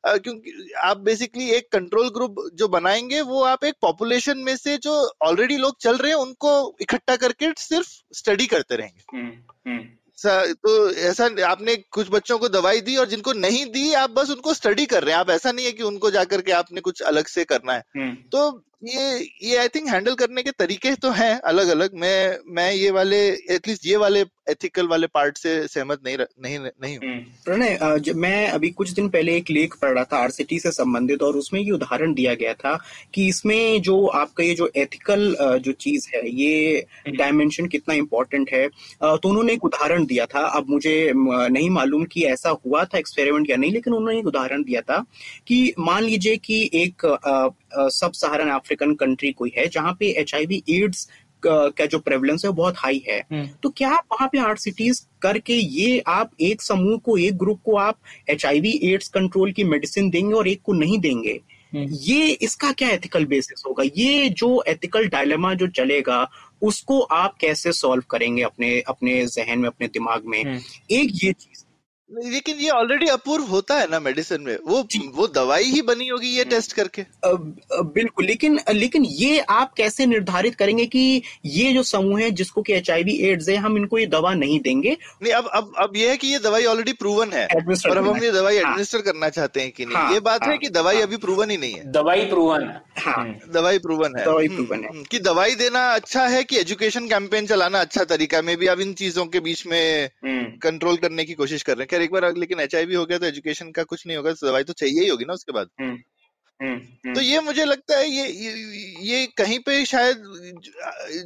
आ, क्योंकि आप बेसिकली एक कंट्रोल ग्रुप जो बनाएंगे वो आप एक पॉपुलेशन में से जो ऑलरेडी लोग चल रहे हैं उनको इकट्ठा करके सिर्फ स्टडी करते रहेंगे। हुँ, हुँ. तो ऐसा आपने कुछ बच्चों को दवाई दी और जिनको नहीं दी आप बस उनको स्टडी कर रहे हैं, आप ऐसा नहीं है कि उनको जाकर के आपने कुछ अलग से करना है। हुँ. तो ये ये आई थिंक हैंडल करने के तरीके तो हैं अलग अलग। मैं मैं ये वाले एटलीस्ट ये वाले एथिकल वाले पार्ट से सहमत नहीं नहीं नहीं हूं। प्रणय, मैं अभी कुछ दिन पहले एक लेख पढ़ रहा था आरसीटी से संबंधित, और उसमें ये उदाहरण दिया गया था कि इसमें जो आपका ये जो एथिकल जो चीज है ये डायमेंशन कितना इम्पोर्टेंट है। तो उन्होंने एक उदाहरण दिया था, अब मुझे नहीं मालूम कि ऐसा हुआ था एक्सपेरिमेंट या नहीं, लेकिन उन्होंने एक उदाहरण दिया था कि मान लीजिए कि एक सब सहारन अफ्रीकन कंट्री कोई है जहां पे एचआईवी एड्स का जो प्रेवलेंस है बहुत हाई है, तो क्या आप वहां पे आरसीटीज करके ये आप एक समूह को, एक ग्रुप को आप एचआईवी एड्स कंट्रोल की मेडिसिन देंगे और एक को नहीं देंगे? ये इसका क्या एथिकल बेसिस होगा? ये जो एथिकल डायलेमा जो चलेगा उसको आप कैसे सॉल्व करेंगे अपने अपने जहन में, अपने दिमाग में? एक ये चीज, लेकिन ये ऑलरेडी अपूर्व होता है ना मेडिसिन में, वो वो दवाई ही बनी होगी ये टेस्ट करके। बिल्कुल, लेकिन लेकिन ये आप कैसे निर्धारित करेंगे कि ये जो समूह है जिसको कि एचआईवी एड्स है हम इनको ये दवा नहीं देंगे? नहीं, अब अब अब ये है कि ये दवाई ऑलरेडी प्रूवन है और हम ये दवाई एडमिनिस्टर करना चाहते हैं कि नहीं। ये बात है कि दवाई अभी प्रूवन ही नहीं है। दवाई प्रूवन हाँ, दवाई प्रूवन है, दवाई प्रूवन है कि दवाई देना अच्छा है कि एजुकेशन कैंपेन चलाना अच्छा तरीका है। मे भी आप इन चीजों के बीच में कंट्रोल करने की कोशिश कर रहे हैं। खैर एक बार लेकिन एचआईवी हो गया तो एजुकेशन का कुछ नहीं होगा, तो दवाई तो चाहिए ही होगी ना उसके बाद। तो ये मुझे लगता है ये ये कहीं पे शायद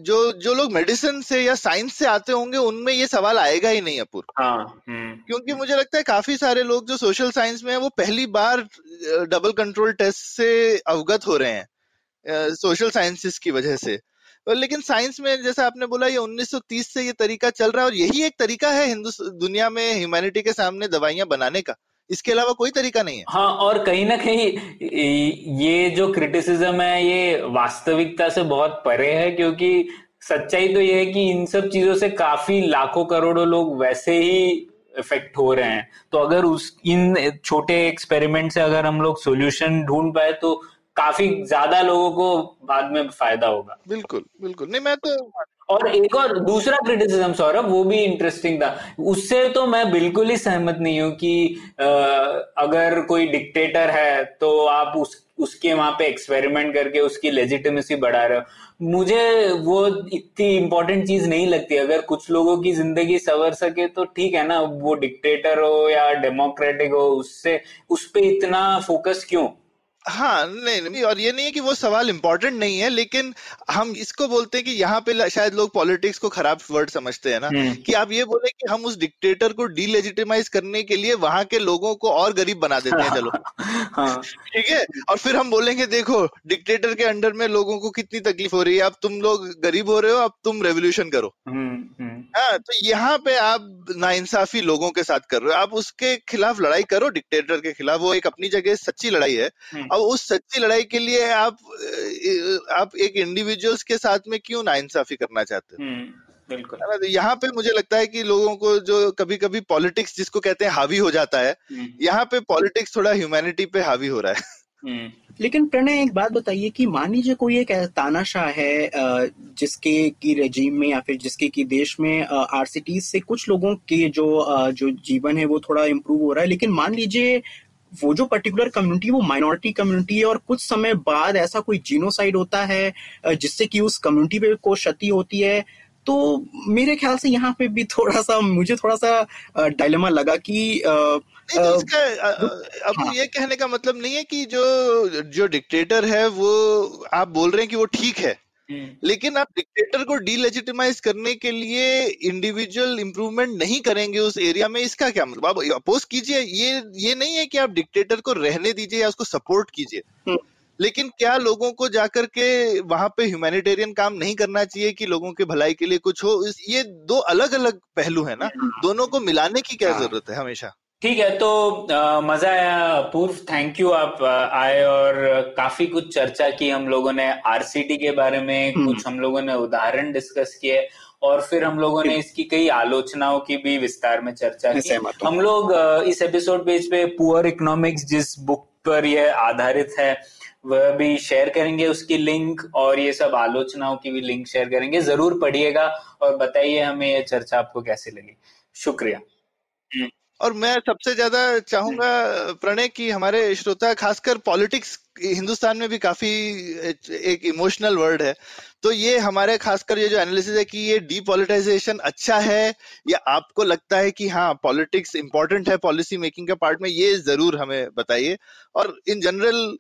जो जो लोग मेडिसिन से या साइंस से आते होंगे उनमें ये सवाल आएगा ही नहीं अपूर्व। हाँ, क्योंकि मुझे लगता है काफी सारे लोग जो सोशल साइंस में है वो पहली बार डबल कंट्रोल टेस्ट से अवगत हो रहे हैं सोशल साइंसेस की वजह से। लेकिन साइंस में जैसा आपने बोला ये उन्नीस सौ तीस से ये तरीका चल रहा है और यही एक तरीका है हिंदू दुनिया में ह्यूमैनिटी के सामने दवाइयां बनाने का, इसके अलावा कोई तरीका नहीं है। हाँ, और कहीं ना कहीं ये जो क्रिटिसिज्म है ये वास्तविकता से बहुत परे है, क्योंकि सच्चाई तो ये है कि इन सब चीजों से काफी लाखों करोड़ों लोग वैसे ही इफेक्ट हो रहे हैं। तो अगर उस इन छोटे एक्सपेरिमेंट से अगर हम लोग सोल्यूशन ढूंढ पाए तो काफी ज्यादा लोगों को बाद में फायदा होगा। बिल्कुल बिल्कुल, नहीं मैं तो और एक और दूसरा क्रिटिसिज्म सौरभ वो भी इंटरेस्टिंग था, उससे तो मैं बिल्कुल ही सहमत नहीं हूं कि आ, अगर कोई डिक्टेटर है तो आप उस उसके वहां पे एक्सपेरिमेंट करके उसकी लेजिटिमेसी बढ़ा रहे हो। मुझे वो इतनी इंपॉर्टेंट चीज नहीं लगती। अगर कुछ लोगों की जिंदगी संवर सके तो ठीक है ना, वो डिक्टेटर हो या डेमोक्रेटिक हो, उससे उस पर इतना फोकस क्यों। हाँ नहीं, नहीं और ये नहीं है कि वो सवाल इम्पोर्टेंट नहीं है, लेकिन हम इसको बोलते हैं कि यहाँ पे शायद लोग पॉलिटिक्स को खराब वर्ड समझते हैं ना, कि आप ये बोले कि हम उस डिक्टेटर को डीलेजिटिमाइज करने के लिए वहां के लोगों को और गरीब बना देते हैं। चलो ठीक है, और फिर हम बोलेंगे देखो डिक्टेटर के अंडर में लोगों को कितनी तकलीफ हो रही है, अब तुम लोग गरीब हो रहे हो, अब तुम रेवोल्यूशन करो। हाँ, तो यहाँ पे आप नाइंसाफी लोगों के साथ कर रहे हो, आप उसके खिलाफ लड़ाई करो डिक्टेटर के खिलाफ, वो एक अपनी जगह सच्ची लड़ाई है। अब उस सच्ची लड़ाई के लिए आप आप एक इंडिविजुअल्स के साथ में क्यों नाइंसाफी करना चाहते हो। बिल्कुल, तो यहाँ पे मुझे लगता है कि लोगों को जो कभी कभी पॉलिटिक्स जिसको कहते हैं हावी हो जाता है, यहाँ पे पॉलिटिक्स थोड़ा ह्यूमैनिटी पे हावी हो रहा है। लेकिन प्रणय एक बात बताइए कि मान लीजिए कोई एक तानाशाह है जिसके की रेजीम में या फिर जिसके की देश में आरसीटी से कुछ लोगों के जो जो जीवन है वो थोड़ा इम्प्रूव हो रहा है, लेकिन मान लीजिए वो जो पर्टिकुलर कम्युनिटी वो माइनॉरिटी कम्युनिटी है और कुछ समय बाद ऐसा कोई जीनोसाइड होता है जिससे कि उस कम्युनिटी पे को क्षति होती है, तो मेरे ख्याल से यहाँ पे भी थोड़ा सा मुझे थोड़ा सा डायलेमा लगा कि आ, नहीं तो इसका अब हाँ। ये कहने का मतलब नहीं है कि जो जो डिक्टेटर है वो आप बोल रहे हैं कि वो ठीक है, लेकिन आप डिक्टेटर को डीलेजिटिमाइज करने के लिए इंडिविजुअल इंप्रूवमेंट नहीं करेंगे उस एरिया में, इसका क्या मतलब। आप अपोज कीजिए, ये ये नहीं है कि आप डिक्टेटर को रहने दीजिए या उसको सपोर्ट कीजिए, लेकिन क्या लोगों को जाकर के वहां पे ह्यूमैनिटेरियन काम नहीं करना चाहिए कि लोगों के भलाई के लिए कुछ हो। ये दो अलग अलग पहलू है ना, दोनों को मिलाने की क्या जरूरत है हमेशा। ठीक है, तो आ, मजा आया अपूर्व, थैंक यू आप आए और काफी कुछ चर्चा की हम लोगों ने आरसीटी के बारे में, कुछ हम लोगों ने उदाहरण डिस्कस किए और फिर हम लोगों ने इसकी कई आलोचनाओं की भी विस्तार में चर्चा की। हम लोग इस एपिसोड पेज पे पुअर इकोनॉमिक्स जिस बुक पर यह आधारित है वह भी शेयर करेंगे, उसकी लिंक और ये सब आलोचनाओं की भी लिंक शेयर करेंगे। जरूर पढ़िएगा और बताइए हमें यह चर्चा आपको कैसे लगी। शुक्रिया। और मैं सबसे ज्यादा चाहूंगा प्रणय कि हमारे श्रोता खासकर पॉलिटिक्स हिंदुस्तान में भी काफी एक इमोशनल वर्ड है, तो ये हमारे खासकर ये जो एनालिसिस है कि ये डीपॉलिटाइजेशन अच्छा है या आपको लगता है कि हाँ पॉलिटिक्स इंपॉर्टेंट है पॉलिसी मेकिंग के पार्ट में, ये जरूर हमें बताइए। और इन जनरल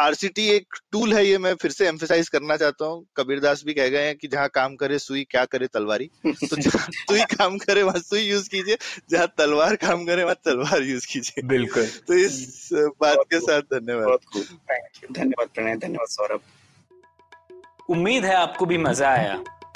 आरसीटी एक टूल है, ये मैं फिर से एम्फेसाइज करना चाहता हूँ। कबीरदास भी कह गए हैं कि जहाँ काम करे सुई क्या करे तलवारी, तो जहाँ सुई काम करे वहां सुई यूज कीजिए, जहाँ तलवार काम करे वहां तलवार यूज कीजिए। बिल्कुल, तो इस बात के साथ धन्यवाद। धन्यवाद प्रणय, धन्यवाद सौरभ। उम्मीद है आपको भी मजा आया।